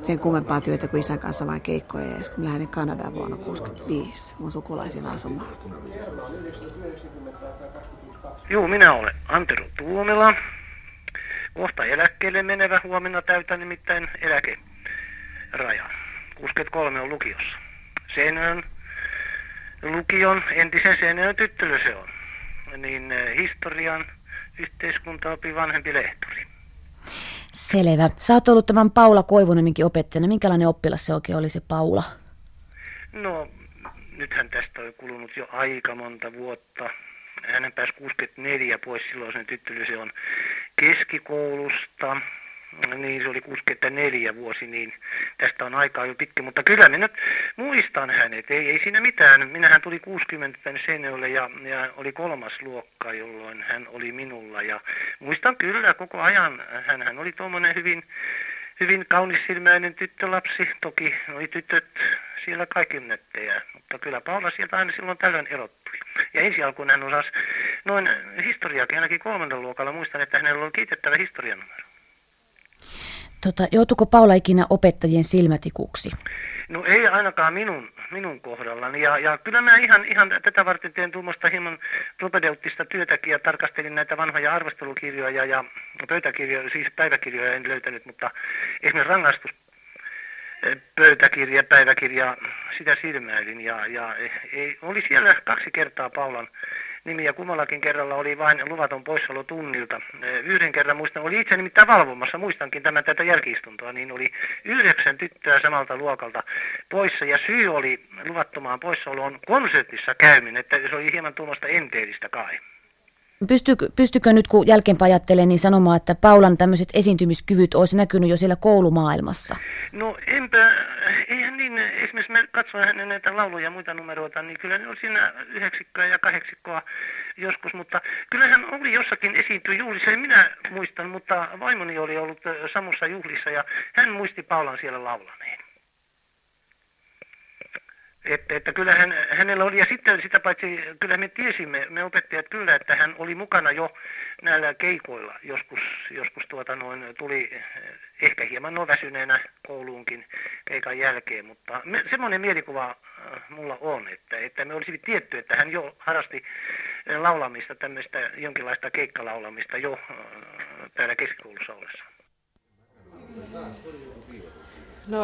sen kummempaa työtä kuin isän kanssa vain keikkoja ja sitten mä lähdin Kanadaan vuonna 1965 mun sukulaisiin asumaan. Juu, minä olen Antero Tuomela. Kohta eläkkeelle menevä, huomenna täytän nimittäin eläkeraja. 63 on lukiossa. Seinäjoen lukion, entisen Seinäjoen tyttölö se on, niin historian yhteiskuntaopin vanhempi lehtori. Selvä. Sä oot ollut tämän Paula Koivuniemenkin opettajana. Minkälainen oppilas se oikein oli se Paula? No, nythän tästä on kulunut jo aika monta vuotta. Hän pääsi 64 pois silloin, sen tyttölyseon on keskikoulusta. Niin, se oli 64 vuosi, niin tästä on aikaa jo pitkä. Mutta kyllä minä muistan hänet. Ei siinä mitään. Minähän tuli 60 Seinäjoelle ja oli 3. luokka, jolloin hän oli minulla. Ja muistan kyllä koko ajan. Hänhän oli tuommoinen hyvin kaunissilmäinen tyttölapsi. Toki oli tytöt siellä kaikin nättejä. Mutta kyllä Paula sieltä aina silloin tällöin erottui. Ja ensi alkuun hän osasi noin historiaakin, ainakin 3. luokalla. Muistan, että hänellä oli kiitettävä historianumero. Joutuiko Paula ikinä opettajien silmätikuksi? No ei ainakaan minun kohdallani. Ja kyllä mä ihan tätä varten teen tuommoista hieman propedeuttista työtäkin ja tarkastelin näitä vanhoja arvostelukirjoja ja pöytäkirjoja, siis päiväkirjoja en löytänyt, mutta esimerkiksi rangaistuspöytäkirja, päiväkirja, sitä silmäilin. Ja oli siellä 2 kertaa Paulan nimi ja kummallakin kerralla oli vain luvaton poissaolo tunnilta. 1 kerran muistan, oli itse nimittäin valvomassa, muistankin tätä jälkiistuntoa, niin oli 9 tyttöä samalta luokalta poissa. Ja syy oli luvattomaan poissaoloon konsertissa käyminen, että se oli hieman tuommoista enteellistä kai. Pystykö nyt, kun jälkeenpäin ajattelen, niin sanomaan, että Paulan tämmöiset esiintymiskyvyt olisi näkynyt jo siellä koulumaailmassa? No eihän niin, esimerkiksi mä katsoin hänen näitä lauluja ja muita numeroita, niin kyllä ne oli siinä 9 ja 8 joskus, mutta kyllähän oli jossakin esiintyi juhlissa, en minä muistan, mutta vaimoni oli ollut samoissa juhlissa ja hän muisti Paulan siellä laulaneen. Että kyllähän hänellä oli, ja sitten sitä paitsi, kyllä me tiesimme, me opettajat kyllä, että hän oli mukana jo näillä keikoilla, joskus tuli ehkä hieman väsyneenä kouluunkin keikan jälkeen, mutta semmoinen mielikuva mulla on, että me olisimme tietty, että hän jo harrasti laulamista, tämmöistä jonkinlaista keikkalaulamista jo täällä keskikoulussa ollessa. No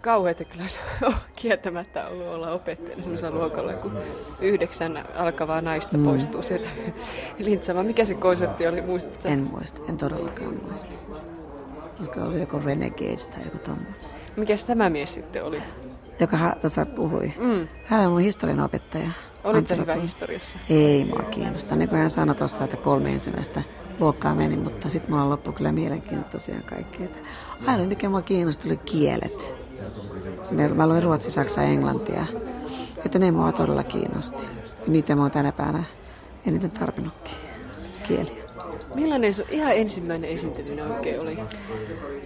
kauheita kyllä se on kieltämättä ollut olla opettajana semmoisella luokalla, kun 9 alkavaa naista poistuu sieltä Lintsamaan. Mikä se konsepti oli, muistatko? En todellakaan muista. Koska oli joku Renegades tai joku tommoinen. Mikäs tämä mies sitten oli? Joka tuossa puhui. Hän on mun historian opettaja. Olitko hyvä historiassa? Ei mua kiinnostaa. Niin kuin hän sanoi tuossa, että 3 ensimmäistä luokkaa meni, mutta sitten mulla loppui kyllä mielenkiinto tosiaan kaikki. Ainoa mikä mua kiinnosti oli kielet. Mä luin ruotsi, saksa ja englantia. Että ne mua todella kiinnosti. Ja niitä mä oon tänä päivänä eniten tarvinnutkin kieliä. Millainen sun ihan ensimmäinen esiintyminen oikein oli?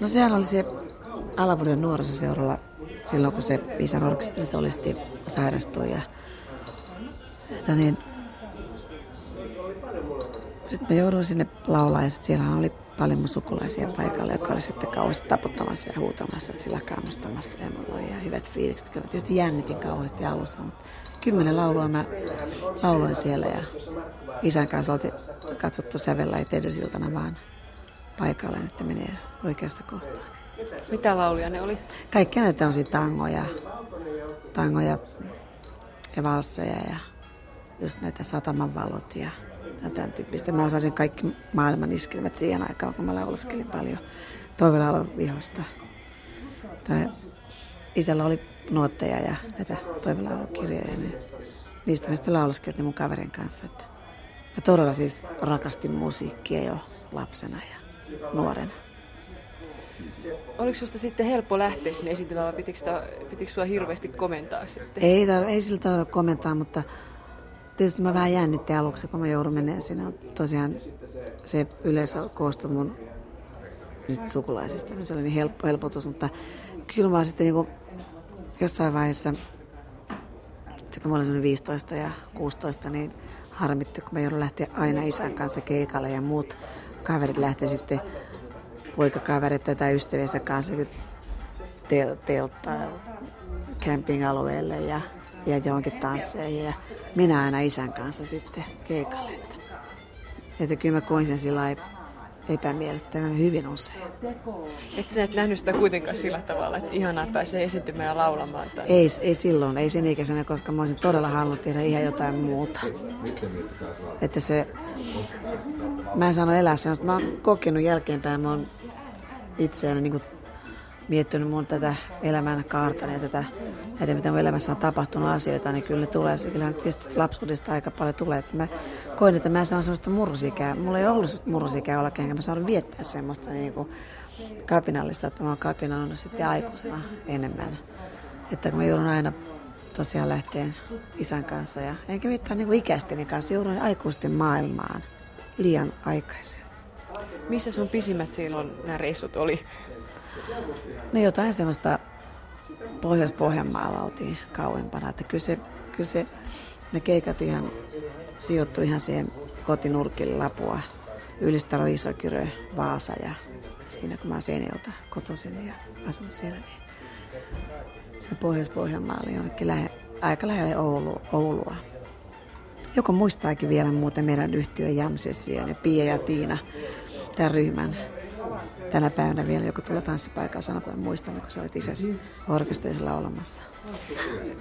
No sehän oli se Alavuuden nuorisoseuralla silloin, kun se isän orkesteri solisti sairastui ja niin. Sitten mä jouduin sinne laulaa ja siellä oli paljon mun sukulaisia paikalla, joka oli sitten kauheasti taputtamassa ja huutamassa, että sillä kannustamassa ja mulla oli ihan hyvät fiilikset. Kyllä tietysti jännitin kauheasti alussa, mutta 10 laulua mä lauloin siellä ja isän kanssa oltiin katsottu sävelläit edesiltana vaan paikalle, että menee oikeasta kohtaan. Mitä lauluja ne oli? Kaikki näitä on siitä tangoja ja valsseja ja just näitä satamanvalot ja tämän tyyppistä. Mä osasin kaikki maailman iskelmät siihen aikaan, kun mä laulaskelin paljon Toivelan vihosta. Isällä oli nuotteja ja näitä Toivelan kirjoja, niin niistä mä sitten laulaskelin mun kaverin kanssa. Että mä todella siis rakastin musiikkia jo lapsena ja nuorena. Oliko susta sitten helppo lähteä sinne esiintymään vai pitikö sua hirveästi komentaa sitten? Ei sillä tavalla komentaa, mutta tietysti mä vähän jännitti aluksi, kun mä joudun menemään sinne. Tosiaan se yleensä koostui mun sukulaisista, niin se oli niin helpotus, mutta kyllä mä sitten niin jossain vaiheessa, kun mä olin 15 ja 16, niin harmitti, kun mä joudun lähteä aina isän kanssa keikalle ja muut kaverit lähtee sitten poikakaverit tai ystäviensä kanssa telttaan camping-alueelle ja johonkin tansseihin ja minä aina isän kanssa sitten keikalle. Että kyllä mä koin sen sillä lailla epämiellyttävän hyvin usein. Et sä et nähnyt sitä kuitenkaan sillä tavalla, että ihanaa pääsee esiintymään ja laulamaan? Tai... Ei silloin, ei sen ikäisenä, koska mä olisin todella halunnut tehdä ihan jotain muuta. Että se, mä en sano elää sellaista. Mä oon kokenut jälkeenpäin, mä oon itseäni niin kuin miettinyt mun tätä elämän kaartani ja näitä, mitä mun elämässä on tapahtunut asioita, niin kyllä ne tulee. Kyllähän tietysti lapsuudesta aika paljon tulee. Että mä koin, että mä en saanut sellaista murrosikää. Mulla ei ollut murrosikää ollenkaan, enkä mä saanut viettää semmoista niin kuin kapinallista, että mä oon kapinannut sitten aikuisena enemmän. Että kun mä joudun aina tosiaan lähteen isän kanssa ja enkä viittaa niin kuin ikäisteni kanssa, joudun aikuisten maailmaan liian aikaisin. Missä sun pisimmät silloin nämä reissut oli? No jotain semmoista Pohjois-Pohjanmaalla oltiin kauempana, että kyllä se ne keikat ihan sijoittui ihan siihen kotinurkille Lapua, Ylistaro, Isokyrö, Vaasa ja siinä kun mä oon Seinäjolta kotoisin ja asun siellä, niin se Pohjois-Pohjanmaa oli jonnekin aika lähelle Oulua. Joku muistaakin vielä muuten meidän yhtiön Jamsessia, ne Pia ja Tiina, tämän ryhmän. Tänä päivänä vielä joku tulee tanssipaikalla sanoa, että muistan, kun sä olit isäsi orkesterissa laulamassa.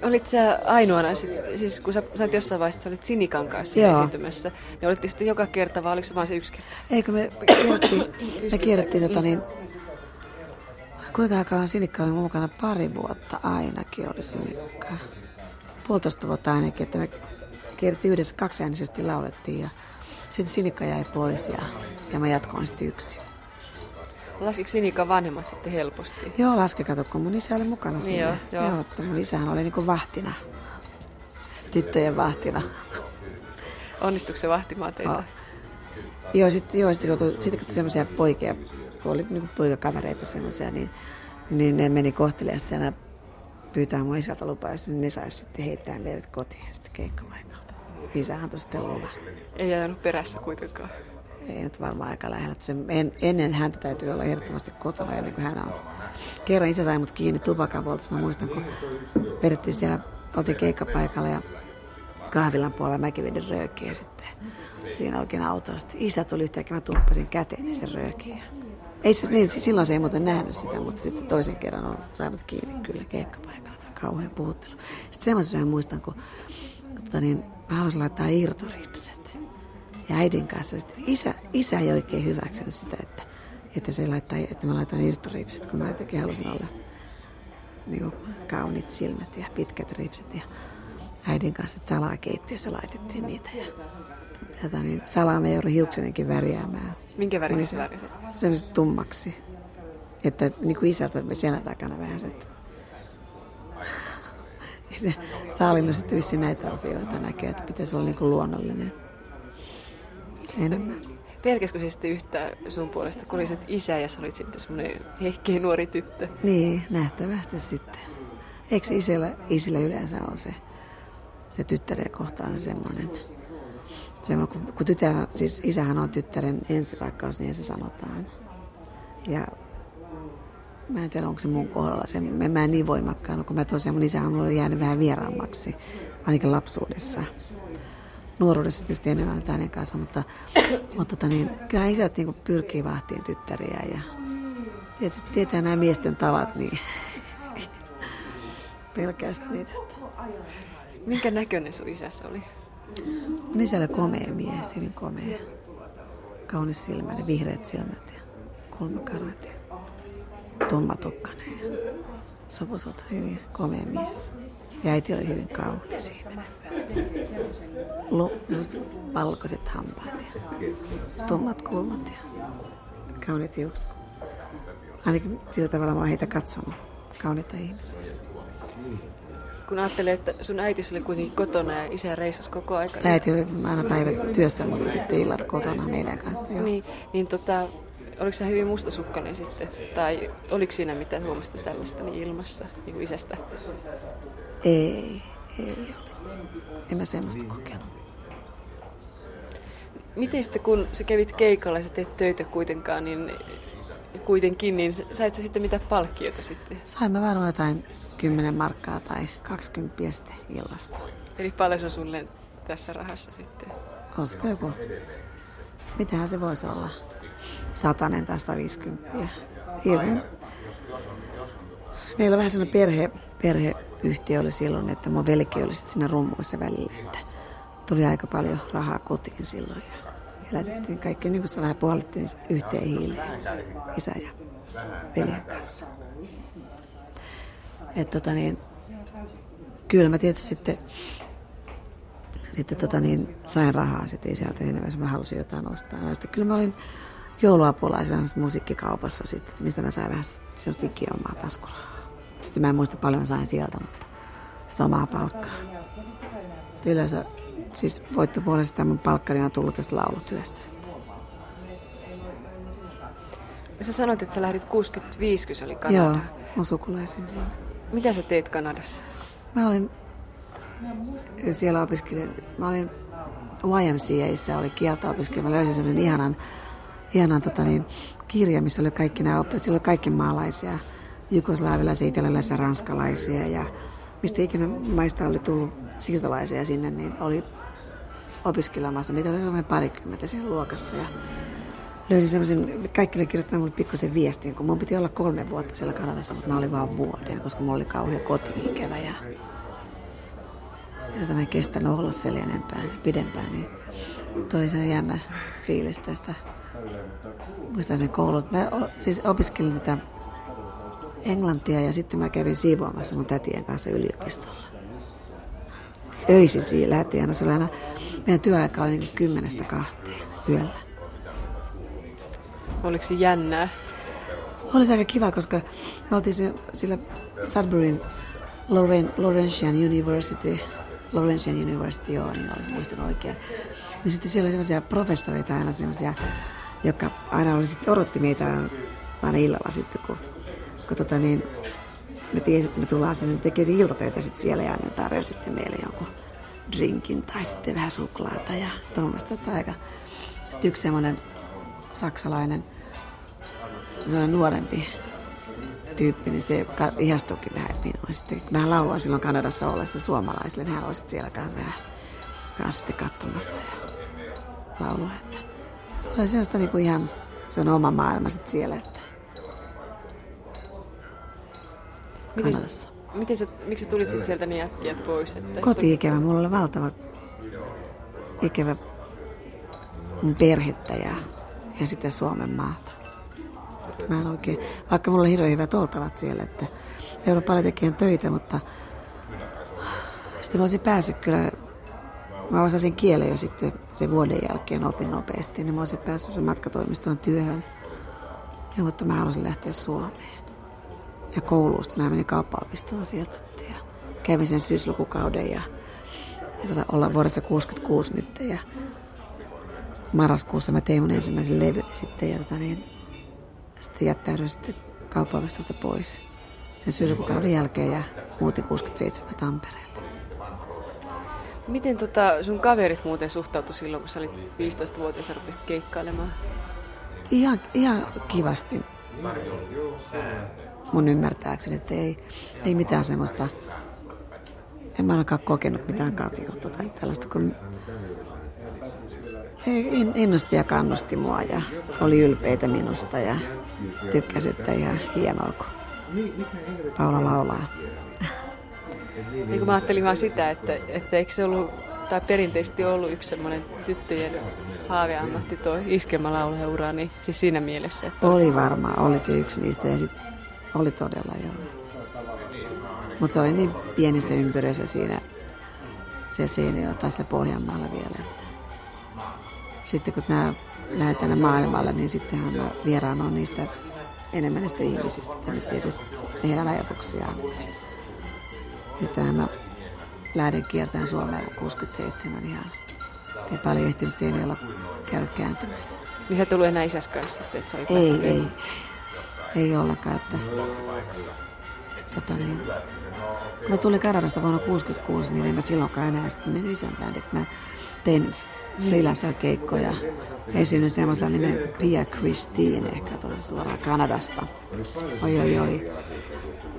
Olit sä ainoana, siis kun sä olit jossain vaiheessa, sä olit Sinikan kanssa esiintymässä. Ne olitte sitten joka kerta, vai oliko se vain se yksi kerta? Eikö me kierrettiin kuinka aikaan Sinikka oli mukana? 2 vuotta ainakin oli Sinikka. 1,5 vuotta ainakin, että me kierrettiin yhdessä, 2 äänisesti laulettiin ja Sitten Sinikka jäi pois ja mä jatkoin sitten yksin. Laskiko Sinikan vanhemmat sitten helposti? Joo, laski, kato, kun mun isä oli mukana niin siinä. Joo, että mun isähän oli niin kuin vahtina, tyttöjen vahtina. Onnistuiko se vahtimaan teitä? Oh. Joo, sitten kun semmoisia poikia, kun oli niin kuin poikakavereita semmoisia, niin ne meni kohteliaasti ja pyytää mun isältä lupaa, jos ne saisi sitten heittää meidät kotiin ja sitten keikkapaikalta. Isä antoi sitten lupa. Ei jäänyt perässä kuitenkaan. Ei nyt varmaan aika lähellä. Ennen häntä täytyy olla ehdottomasti kotona ennen kuin hän on. Kerran isä sai mut kiinni tupakanpoltosta. Mä muistan, kun vedettiin siellä, oltiin keikkapaikalla ja kahvilan puolella mäkin vedin röökiä sitten. Siinä oikein autolla. Isä tuli yhtäkkiä, mä tumppasin käteen ja sen röökiä. Ei se, niin, silloin se ei muuten nähnyt sitä, mutta sitten toisen kerran sai mut kiinni kyllä keikkapaikalla. Tämä on kauhean puhuttelu. Sitten semmoisen muistan, kun mä halusin laittaa irtoripset. Ja äidin kanssa sitten isä ei oikein hyväksynyt sitä, että mä laitan irtoriipset, kun mä jotenkin halusin olla niin kauniit silmät ja pitkät riipset. Ja äidin kanssa sitten salaa keittiössä laitettiin niitä. Ja salaa me joudun hiuksenenkin värjäämään. Minkä värin se värjäsit? Sellaiset tummaksi. Että niin kuin isältä selän takana vähän se, että saalinnut sitten vissiin näitä asioita näkee, että pitäisi olla niin kuin luonnollinen. Pelkäskö se sitten yhtään sun puolesta, kun olisit isä ja sä olit sitten semmoinen hehkeä nuori tyttö? Niin, nähtävästi sitten. Eikö isillä yleensä ole se tyttären kohtaan semmoinen kun siis isähän on tyttären ensirakkaus, niin se sanotaan. Ja mä en tiedä, onko se mun kohdalla. Mä en niin voimakkaan, kun mä tosiaan mun isä on jäänyt vähän vieraammaksi, ainakin lapsuudessa. Nuoruudessa tietysti enemmän Tainen kanssa, mutta kyllä isät niin pyrkii vahtiin tyttäriä ja tietysti tietää nämä miesten tavat, niin pelkästään niitä. Minkä näköinen sun isässä oli? Mun isä oli komea mies, hyvin komea. Kaunis silmäinen, vihreät silmät ja kulmakarvat ja tummatukkainen. Sopusolta hyvin komea mies. Ja äiti oli hyvin kaunis ihminen. Valkoiset hampaat ja tummat kulmat ja kauniit hiukset. Ainakin sillä tavalla mä oon heitä katsonut, kauniita ihmisiä. Kun ajattelee, että sun äiti oli kuitenkin kotona ja isä reissasi koko ajan. Äiti oli aina päivät työssä, mutta sitten illat kotona meidän kanssa. Jo. Niin, oliko sä hyvin mustasukkainen sitten? Tai oliko siinä mitään huomista tällaista niin ilmassa niin kuin isästä? Ei. En mä semmoista kokenut. Miten sitten kun sä kävit keikalla ja sä teet töitä kuitenkin, niin sait sä sitten mitä palkkiota sitten? Sain mä varmaan jotain 10 markkaa tai 20 illasta. Eli paljon se on sulle tässä rahassa sitten? Olisiko joku? Mitähän se voisi olla? 100 tai 150. Hirveän. Meillä on vähän sellainen perheyhtiö oli silloin, että mun velki oli sitten siinä rummuissa välillä, että tuli aika paljon rahaa kotiin silloin ja elätettiin kaikki, niin kuin se vähän puolittiin yhteen hiileen, isä ja veljen kanssa. Että kyllä mä tietysti sitten sain rahaa sitten isältä enemmän, jos mä halusin jotain ostaa. No, sitten kyllä mä olin jouluapulaisena musiikkikaupassa sitten, mistä mä sain vähän sellaista ikinä omaa taskurahaa. Sitten mä en muista paljon sain sieltä, mutta sitä omaa palkkaa. Yleensä, siis voittopuolesta mun palkkani on tullut tästä laulutyöstä. Sä sanoit, että sä lähdit 65, kun se oli Kanada. Joo, mun sukulaisiin siinä. Mitä sä teit Kanadassa? Mä olin siellä opiskelin. Mä olin YMCA:ssä, oli kieltäopiskelija. Mä löysin semmoisen ihanan kirja, missä oli kaikki nämä oppilaat. Siellä oli kaikki maalaisia. Jugoslaavilaisia, italialaisia, ranskalaisia ja mistä ikinä maista oli tullut siirtolaisia sinne, niin oli opiskelemassa. Meitä oli sellainen 20 siinä luokassa ja löysin semmoisen, kaikki oli kirjoittanut mulle pikkuisen viestin, kun mun piti olla 3 vuotta siellä Kanadassa, mutta mä olin vaan vuoden, koska mulla oli kauhean koti-ikävä ja mä en kestänyt olla siellä pidempään, niin tuli semmoinen jännä fiilis tästä. Muistan sen koulun. Mä siis opiskelin tätä englantia ja sitten mä kävin siivoamassa mun tätien kanssa yliopistolla. Öisin siinä lähti aina. Meidän työaika oli niin 10-2. yöllä. Oliko se jännää? Oli se aika kiva, koska me oltiin sillä Sudburyn Laurentian University, joo, niin olin muistanut oikein. Ja sitten siellä oli sellaisia professoreita aina sellaisia, jotka aina oli sitten odotti meitä aina illalla sitten, kun me tiesi, että me tullaan sinne, niin tekee iltatöitä sitten siellä ja ne tarjosi sitten meille jonkun drinkin tai sitten vähän suklaata ja tuommoista. Sitten yksi semmoinen saksalainen, sellainen nuorempi tyyppi, niin se ihastuikin vähän minuun sitten. Mä lauloin silloin Kanadassa ollessa suomalaisille, niin hän oli sitten siellä vähän sitten katsomassa ja laulua. Oli sellaista niinku ihan, se on oma maailma sitten siellä, että Kanadassa. Miksi sä tulit sitten sieltä niin äkkiä pois? Koti-ikävä. Mulla oli valtava ikävä mun perhettä ja sitten Suomen maata. Mä en oikein, vaikka mulla oli hirveän hyvät oltavat siellä, että ei ollut paljon tekemään töitä, mutta sitten mä olisin päässyt kyllä, mä osasin kielen jo sitten sen vuoden jälkeen, opin nopeasti, niin mä olisin päässyt sen matkatoimistoon työhön, ja, mutta mä halusin lähteä Suomeen. Ja koulusta mä menin kauppaopistoon sieltä sitten ja kävin sen syyslukukauden ja ollaan vuodessa 66 nyt ja marraskuussa mä tein mun ensimmäisen levyn sitten ja sitten jättäydyin sitten kauppaopistosta pois sen syyslukukauden jälkeen ja muutin 67 Tampereelle. Miten sun kaverit muuten suhtautui silloin, kun sä olit 15-vuotias ja rupesit keikkailemaan? Ihan kivasti. Mun ymmärtääkseni, että ei mitään semmoista, en mä ainakaan kokenut mitään katiutta tai tällaista, kun innosti ja kannusti mua ja oli ylpeitä minusta ja tykkäsi, että ihan hienoa, kun Paula laulaa. Niin mä ajattelin vaan sitä, että eikö se ollut, tai perinteisesti ollut yksi semmoinen tyttöjen haaveammatti tuo iskelmälaulajaura, niin siis siinä mielessä. Että oli varmaan, oli se yksi niistä ja sitten oli todella, joo. Mutta se oli niin pienissä ympyröissä siinä Seinäjoella tai siellä Pohjanmaalla vielä. Että sitten kun nämä lähdetään maailmalle, niin sittenhän mä vieraanoin niistä enemmän niistä ihmisistä, mitä edes tehdään ajatuksiaan. Sittenhän mä lähden kiertämään Suomea 67 ihan. Ei paljon ehtinyt Seinäjoella käydä kääntymässä. Niin sä et ollut enää isäs kanssa sitten, että sä olit lähtenyt? Ei. Ei ollenkaan, että kun mä tulin Kanadasta vuonna 1966, niin en mä silloinkaan enää sitten mennyt isänpäin, että mä tein freelancer-keikkoja. Esiinnyin semmoisella nimellä Pia Christine, ehkä suoraan Kanadasta. Oi.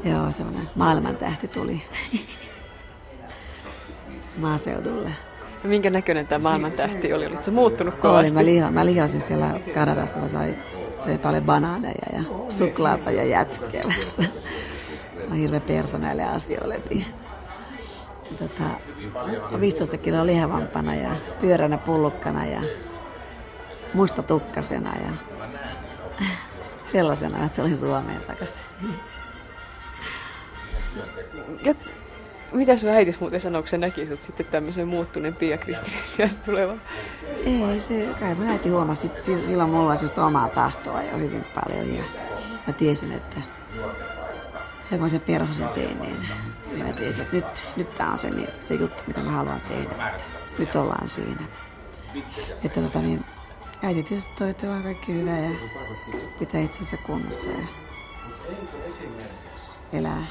Joo, semmoinen maailmantähti tuli maaseudulle. No minkä näköinen tämä maailmantähti oli? Olitko muuttunut kovasti? Mä lihosin siellä Kanadassa, mä sain söin paljon banaaneja ja suklaata ja jätskiä. Mä hirveän perso näille asioille. 15 kiloa lihavampana ja pyöränä pullukkana ja mustatukkasena. Ja sellaisena mä tulin Suomeen takaisin. Mitä sun äitis muuten sanoo, kun sä näkisit sitten tämmöisen muuttuneen Pia Kristineen sieltä tulevan? Ei, se kai mun äiti huomasi, että silloin mulla on semmoista omaa tahtoa jo hyvin paljon ja mä tiesin, että kun mä sen perhosen tein, niin mä tiesin, että nyt tää on se juttu, mitä mä haluan tehdä. Nyt ollaan siinä. Että äiti tietysti toivoi kaikki hyvää ja pitää itsensä kunnossa ja elää.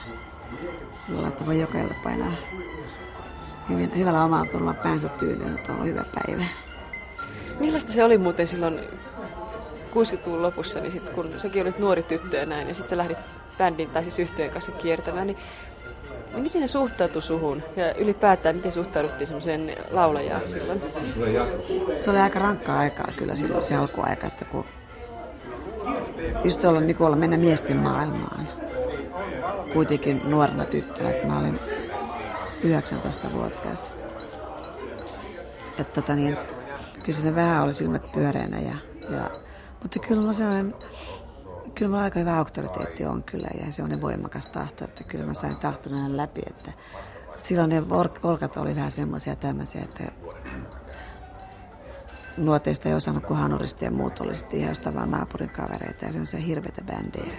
Sillä lailla, että voi joka ilta painaa hyvällä omalla tunnolla päänsä tyyliin, että on ollut hyvä päivä. Millaista se oli muuten silloin 60-luvun lopussa, niin sit, kun säkin olit nuori tyttö ja näin, ja sitten sä lähdit bändin tai siis yhtyeen kanssa kiertämään, niin miten ne suhtautui suhun? Ja ylipäätään, miten suhtauduttiin semmoiseen laulajaan silloin? Se oli aika rankkaa aikaa kyllä silloin se alkuaika, että kun just olla mennä miesten maailmaan. Kuitenkin nuorena tyttönä, että mä olin 19-vuotias. Että kyllä siinä vähän oli silmät pyöreänä. Mutta kyllä mulla aika hyvä auktoriteetti on kyllä ja se on ne voimakas tahto, että kyllä mä sain tahtoneen läpi. Että silloin ne olkat oli vähän semmoisia tämmöisiä, että nuoteista ei osannut kuin hanurista ja muut oli sitten ihan jostain vaan naapurin kavereita ja semmoisia hirveitä bändejä.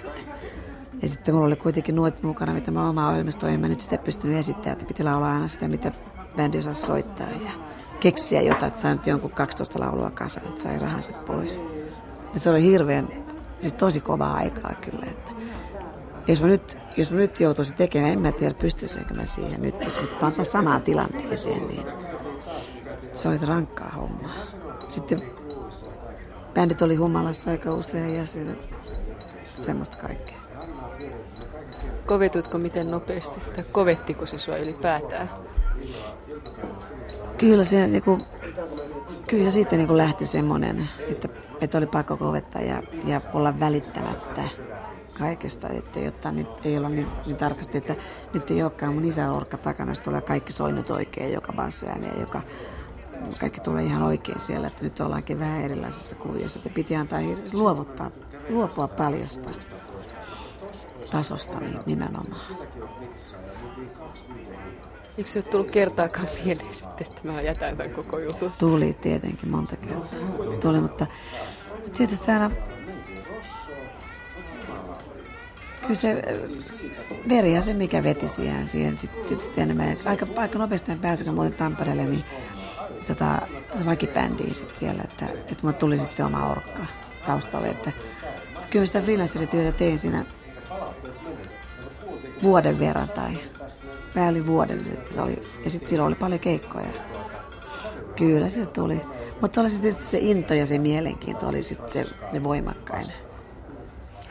Ja sitten mulla oli kuitenkin nuotit mukana, mitä mä omaa ohjelmistoon, en mä nyt sitä pystynyt esittämään, että piti laulaa aina sitä, mitä bändi osaa soittaa ja keksiä jotain, että sai nyt jonkun 12 laulua kasaan, että sai rahansa pois. Ja se oli hirveän, siis tosi kovaa aikaa kyllä, että jos mä nyt joutuisin tekemään, en mä tiedä pystyisinkö mä siihen nyt, jos mä otan samaan tilanteeseen, niin se oli rankkaa hommaa. Sitten bändit oli humalassa aika usein ja semmoista kaikkea. Kovetutko miten nopeasti tai kovettiko se sua ylipäätään? Kyllä se sitten niin kuin lähti semmoinen, että oli pakko kovettaa ja olla välittämättä kaikesta, että jotta nyt ei olla niin tarkasti, että nyt ei olekaan mun isä-orkka takana, jos tulee kaikki soinut oikein, joka bassoääni ja kaikki tulee ihan oikein siellä, että nyt ollaankin vähän erilaisessa kuviossa, että piti antaa luopua paljosta tasosta niin nimenomaan. Eikö se ole tullut kertaakaan mieleen sitten, että mä jätän tämän koko jutun? Tuli tietenkin monta kertaa. Tuli, mutta tietysti aina kyllä se veri ja se mikä veti siihen sitten tietysti enemmän. Aika nopeasti pääsin, kun mä olin Tampereelle, niin se vakibändiin sitten siellä, että mulle tuli sitten oma orkka taustalle. Että kyllä sitä freelancerityötä tein siinä vuoden verran tai vähän yli vuoden. Ja sitten silloin oli paljon keikkoja. Kyllä se tuli. Mutta oli sitten se into ja se mielenkiinto oli sitten se voimakkain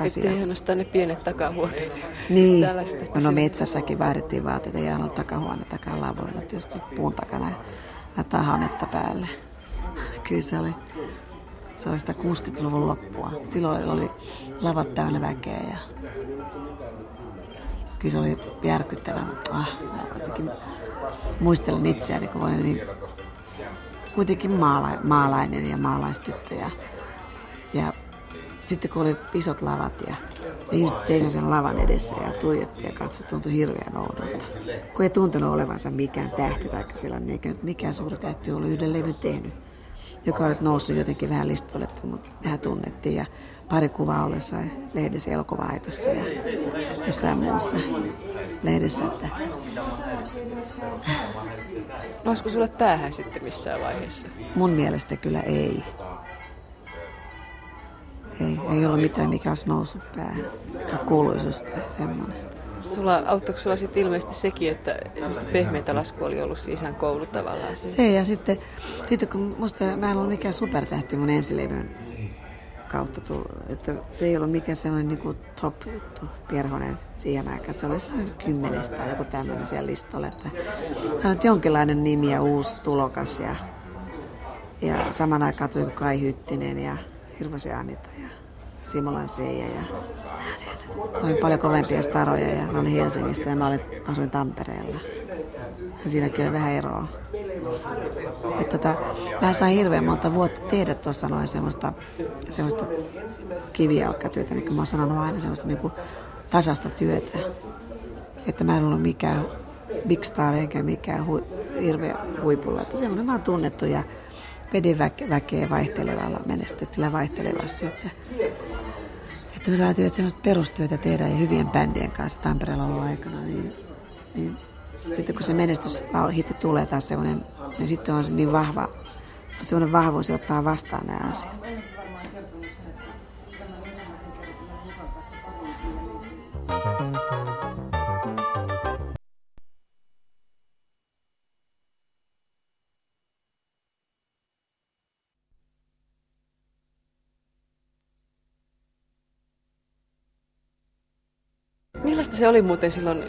asia. Että ei ainoastaan ne pienet takahuoneet. Niin. No metsässäkin vaihdettiin vaatteita ja on takahuone takalavoilla. Joskus puun takana laittaa hametta päälle. Kyllä se oli sitä 60-luvun loppua. Silloin oli lavat täynnä väkeä ja kyllä se oli järkyttävä. Muistelin itseäni, kun olin niin kuitenkin maalainen ja maalaistyttö. Ja sitten kun oli isot lavat ja ihmiset seisoi sen lavan edessä ja tuijotti ja katsoi, tuntui hirveän oudolta. Kun ei tuntunut olevansa mikään tähti tai sellainen, eikä nyt mikään suuri tähti ollut yhden levyn tehnyt, joka oli noussut jotenkin vähän listalle, mutta vähän tunnettiin. Ja pari kuvaa oli jossain lehdessä, Elokuva-aitossa ja jossain muussa lehdessä. Että olisiko sulle päähän sitten missään vaiheessa? Mun mielestä kyllä ei. Ei ollut mitään, mikä olisi noussut päähän. Kuuluisuus tai semmoinen. Auttoiko sulla sitten ilmeisesti sekin, että semmoista pehmeitä laskua oli ollut isän koulu tavallaan? Se ja sitten kun musta mä en ollut mikään supertähti mun ensilevyn kautta tullut, että se ei ollut mikään sellainen niin top-juttu, Pierhonen siihen aikaan, että se oli sellainen 10 tai joku tämmöinen siellä listolla, että hän on jonkinlainen nimi ja uusi tulokas ja saman aikaan tuli Kai Hyttinen ja Hirvosen Anita ja Simolan Seija ja olin paljon kovempia staroja ja ne oli Helsingistä ja mä asuin Tampereella. Ja siinäkin oli vähän eroa. Mä sain hirveän monta vuotta tehdä tuossa noin semmoista kivijalkatyötä, niin kuin mä oon sanonut aina semmoista niin kuin tasasta työtä. Että mä en ollut mikään big star eikä mikään hirveä huipulla. Että semmoinen mä oon tunnettu ja vedin väkeä vaihtelevalla menestyt sillä vaihtelevasti. Että me saatiin semmoista perustyötä tehdä ja hyvien bändien kanssa Tampereella ollut aikana, niin sitten kun se menestyshitti tulee taas semmoinen, niin sitten on se niin vahva, semmoinen vahvuus ottaa vastaan nämä asiat. Millaista se oli muuten silloin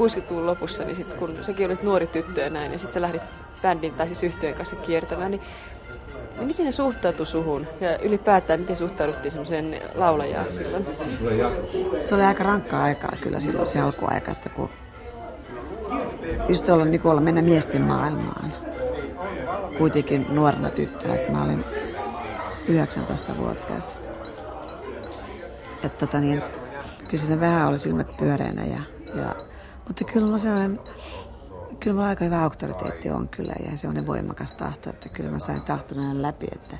60-luvun lopussa, niin sit kun säkin olit nuori tyttö ja näin, ja sitten sä lähdit bändin tai siis yhtyeen kanssa kiertämään, niin miten ne suhtautui suhun? Ja ylipäätään, miten suhtauduttiin semmoiseen laulajaan silloin? Se oli aika rankkaa aikaa kyllä silloin se alkuaika, että kun just olla mennä miesten maailmaan, kuitenkin nuorena tyttönä, että mä olin 19-vuotias. Että kyllä siinä vähän oli silmät pyöreinä ja mutta kyllä mä sellainen Kyllä mulla aika hyvä auktoriteetti on kyllä ja se on ne voimakas tahto, että kyllä mä sain tahtonen läpi, että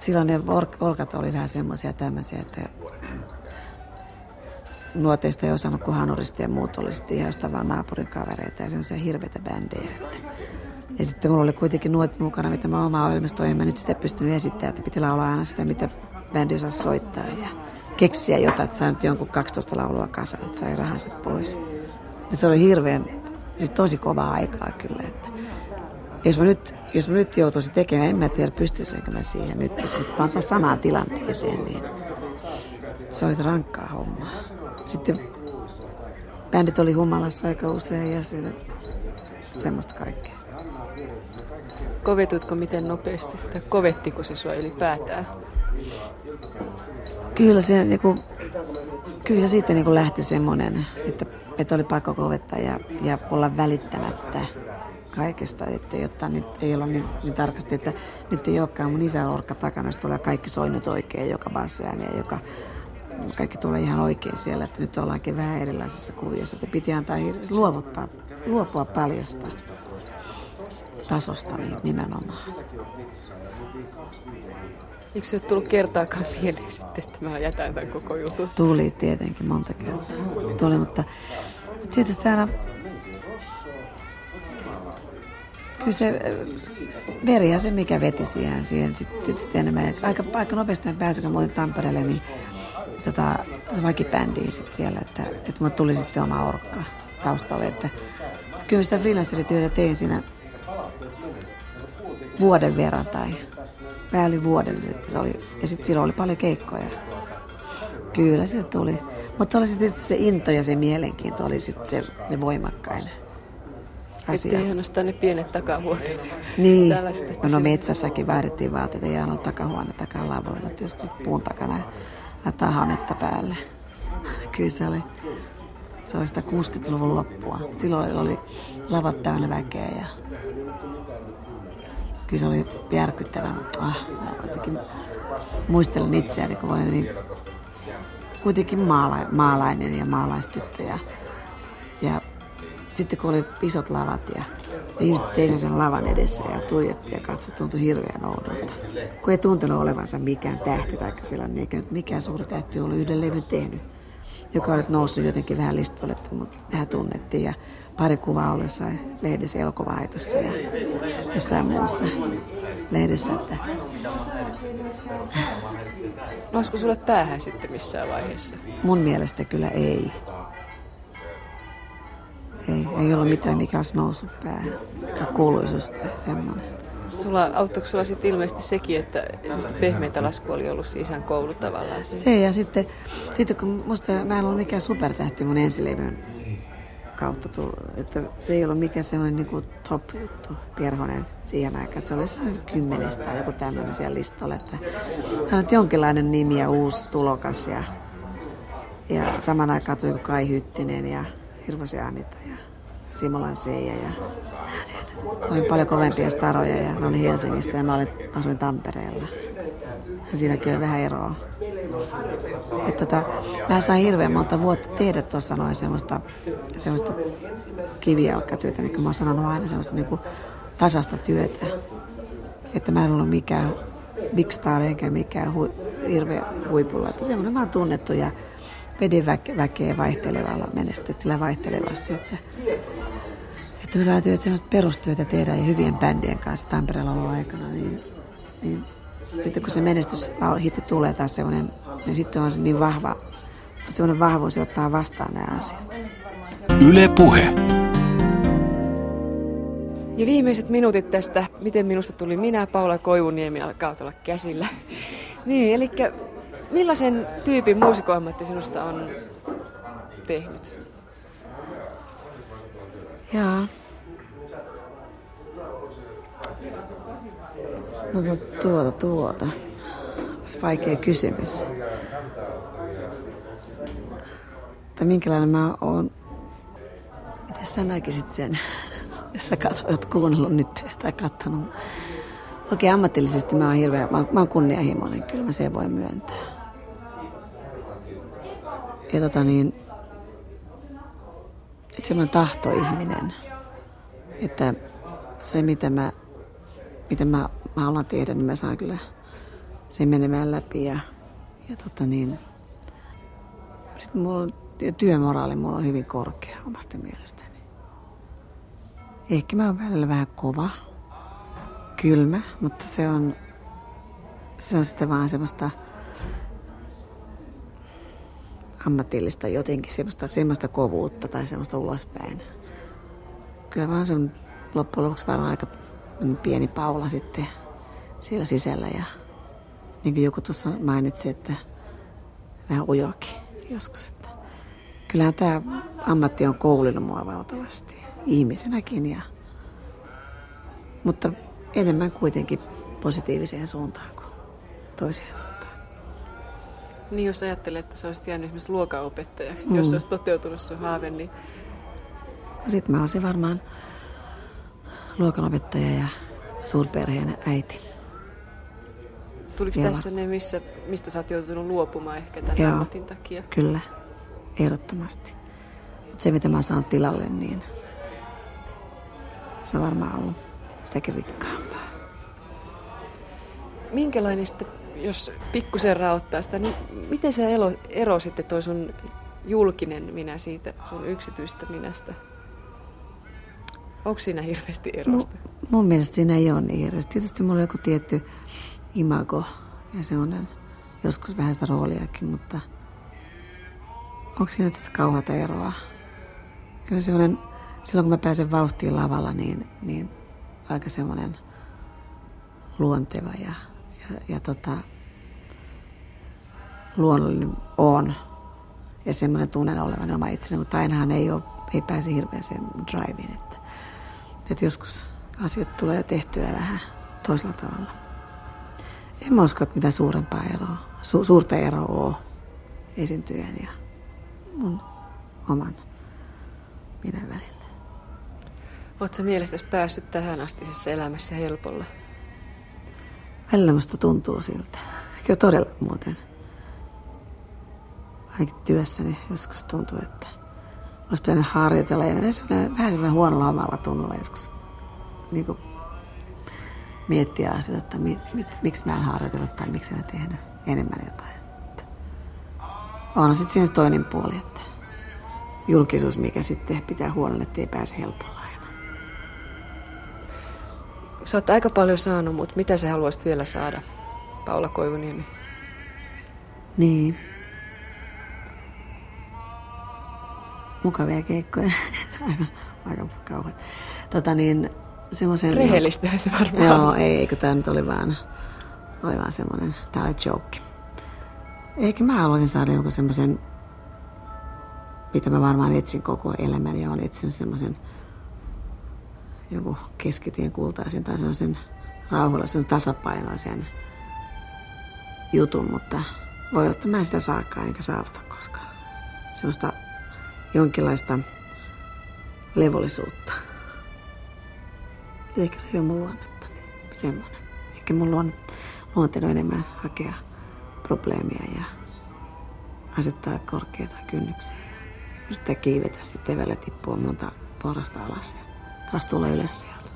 silloin ne olkat oli vähän semmoisia tämmöisiä, että nuoteista ei osannut kuin hanuristi ja muut oli sitten ihan jostain vaan naapurin kavereita ja semmoisia hirveitä bändejä. Ja sitten mulla oli kuitenkin nuotit mukana, mitä mä omaa ohjelmistoon en mä nyt sitä pystynyt esittämään, että piti laulaa aina sitä, mitä bändi osaa soittaa ja keksiä jotain, että sai nyt jonkun 12 laulua kasaan, että sai rahansa pois. Ja se oli hirveän... Siis tosi kovaa aikaa kyllä, että jos mä nyt joutuisin tekemään, en mä tiedä pystyisenkö mä siihen nyt, jos mä pantan samaan tilanteeseen, niin se oli rankkaa hommaa. Sitten bändit oli humalassa aika usein ja semmoista kaikkea. Kovetutko miten nopeasti, tai kovettiko se sua ylipäätään? Kyllä se niinku... Kyllä se sitten niin lähti semmoinen, että oli pakko kovettaa ja olla välittämättä kaikesta, että jotta nyt ei ole niin tarkasti, että nyt ei olekaan mun isä orkka takana, jos tulee kaikki soinnut oikein, joka bassoääni ja kaikki tulee ihan oikein siellä, että nyt ollaankin vähän erilaisessa kuviossa, että piti antaa luopua paljosta tasosta niin nimenomaan. Eikö se ole tullut kertaakaan mieleen sitten, että mä jätän tämän koko jutun? Tuli tietenkin monta kertaa. Tuli, mutta tietysti aina... Kyllä se verihän se, mikä veti siihen sitten tietysti enemmän. Aika nopeasti mä pääsin, kun mä olin Tampereelle, niin se vakibändiin sitten siellä, että mulle tuli sitten oma orkka taustalle. Että, kyllä sitä freelancerityötä tein siinä vuoden verran tai... Mä olin vuoden, että se oli, ja sitten silloin oli paljon keikkoja. Kyllä siitä tuli. Mutta oli sitten se into ja se mielenkiinto oli sitten se voimakkain asia. Että ei ainoastaan ne pienet takahuoneet. Niin, no metsässäkin vaihdettiin vaatteita ja on takahuone takalavoilla, että joskus puun takana laittaa hametta päälle. Kyllä se oli sitä 60-luvun loppua. Silloin oli lavat täynnä väkeä ja... Kyllä se oli järkyttävää. Muistelen itseäni, kun olin niin kuitenkin maalainen ja maalaistyttö. Ja sitten kun oli isot lavat ja ihmiset seisoi sen lavan edessä ja tuijotti ja katsoi, tuntui hirveän oudolta. Kun ei tuntenut olevansa mikään tähti tai sellainen, eikä nyt mikään suuri tähti ollut yhden levyn tehnyt, joka oli noussut jotenkin vähän listolle, mutta vähän tunnettiin. Ja pari kuvaa oli jossain lehdessä, Elokuva-aitossa ja jossain muussa lehdessä. Että... Olisiko sulle päähän sitten missään vaiheessa? Mun mielestä kyllä ei. Ei ollut mitään, mikä olisi noussut päähän. Kuuluisuus tai semmoinen. Auttoiko sulla sitten ilmeisesti sekin, että semmoista pehmeitä laskua oli ollut isän koulu tavallaan? Se ja sitten kun musta mä en ollut mikään supertähti mun ensilevyn kautta tullut, että se ei ollut mikään sellainen niin top-juttu, Perhonen siihen aikaan, että se oli jossain 10 tai joku tämmöinen siellä listolla, että hän on jonkinlainen nimi ja uusi tulokas ja saman aikaan tuli Kai Hyttinen ja Hirvosen Anita ja Simolan Seija ja oli paljon kovempia staroja ja ne oli Helsingistä ja mä asuin Tampereella. Ja siinäkin oli vähän eroa. Mä sain hirveän monta vuotta tehdä tuossa noin semmoista kivijalkatyötä, niin kuin mä oon sanonut aina semmoista niin kuin tasasta työtä. Että mä en ollut mikään big star enkä mikään hirveän huipulla. Että semmoinen mä oon tunnettu ja vedin väkeä vaihtelevalla menestyksellä vaihtelevasti. Että mä sain semmoista perustyötä tehdä ja hyvien bändien kanssa Tampereella ollut aikana, niin sitten kun se menestyshitti tulee taas semmoinen, niin sitten on se niin vahva, semmoinen vahvuus, joka ottaa vastaan nämä asiat. Yle Puhe. Ja viimeiset minuutit tästä, miten minusta tuli minä, Paula Koivuniemi, alkaa olla käsillä. Niin, eli millaisen tyypin muusikoammatti sinusta on tehnyt? Jaa. No tuota. Olisi vaikea kysymys. Tai minkälainen mä oon? Miten sä näkisit sen, jos sä oot kuunnellut nyt tai kattanut? Oikein ammatillisesti mä oon mä oon kunnianhimoinen, kyllä mä sen voi myöntää. Ja semmoinen tahtoihminen. että se mitä mä haluan tehdä, niin mä saan kyllä sen menemään läpi ja sitten työmoraali mulla on hyvin korkea omasta mielestäni. Ehkä mä oon välillä vähän kova, kylmä, mutta se on sitten vaan semmoista ammatillista jotenkin semmoista kovuutta tai semmoista ulospäin. Kyllä vaan se on loppujen lopuksi varmaan aika pieni Paula sitten siellä sisällä ja niin kuin joku tuossa mainitsi, että vähän ujokin joskus. Että kyllähän tämä ammatti on koulinut mua valtavasti ihmisenäkin, mutta enemmän kuitenkin positiiviseen suuntaan kuin toiseen suuntaan. Niin jos ajattelee, että sä olisit jäänyt esimerkiksi luokanopettajaksi, jos olisi toteutunut sun haave, niin... Sitten mä olisin varmaan luokanopettaja ja suurperheen äiti. Tuliko tässä ne, mistä sä oot joutunut luopumaan ehkä tämän ammatin takia? Kyllä, ehdottomasti. Mutta se, mitä mä oon saanut tilalle, niin se on varmaan ollut sitäkin rikkaampaa. Minkälainen sitten, jos pikkusen raottaa sitä, niin miten sä erositte toi sun julkinen minä siitä sun yksityistä minästä? Onko siinä hirveästi erosta? Mun mielestä siinä ei ole niin hirveästi. Tietysti mulla on joku tietty imago ja semmoinen joskus vähän sitä rooliakin, mutta onko siinä nyt sitten kauheata eroa? Kyllä semmoinen, silloin kun mä pääsen vauhtiin lavalla, niin aika semmoinen luonteva ja luonnollinen on. Ja semmoinen tunnen olevan oma itseni, mutta ainahan ei pääse hirveäseen driveen. Että joskus asiat tulee tehtyä vähän toisella tavalla. En mä usko, että mitään suurempaa eroa, suurta eroa on esiintyjän ja mun oman minän välillä. Ootko sä mielestäsi päässyt tähän astisessa elämässä helpolla? Välillä musta tuntuu siltä. Kyllä todella muuten. Ainakin työssäni joskus tuntuu, että olisi pitänyt harjoitella ja vähän semmoinen huonolla omalla tunnolla joskus niin kuin miettiä asioita, että miksi mä en harjoitellut tai miksi mä tehnyt enemmän jotain. On sitten siinä toinen puoli, että julkisuus, mikä sitten pitää huolella, ettei pääse helpolla aina. Sä oot aika paljon saanut, mutta mitä sä haluaisit vielä saada, Paula Koivuniemi? Niin. Mukavia keikkoja. Aika kauhean. Rehellistähän se varmaan. Joo, eikö tämä nyt oli vaan semmoinen, tämä oli joke. Eikä mä haluaisin saada jonkun semmoisen, mitä mä varmaan etsin koko elämäni ja olen etsinyt semmoisen joku keskitien kultaisen tai semmoisen rauhallisen tasapainoisen jutun, mutta voi olla, että mä en sitä saakaan enkä saavuta koskaan. Semmoista jonkinlaista levollisuutta. Ehkä se ei ole mun luonnetta, niin semmoinen. Ehkä mun luonteena enemmän hakea probleemia ja asettaa korkeita kynnyksiä. Yrittää kiivetä sitten vielä tippua monta porrasta alas ja taas tulla ylös sieltä.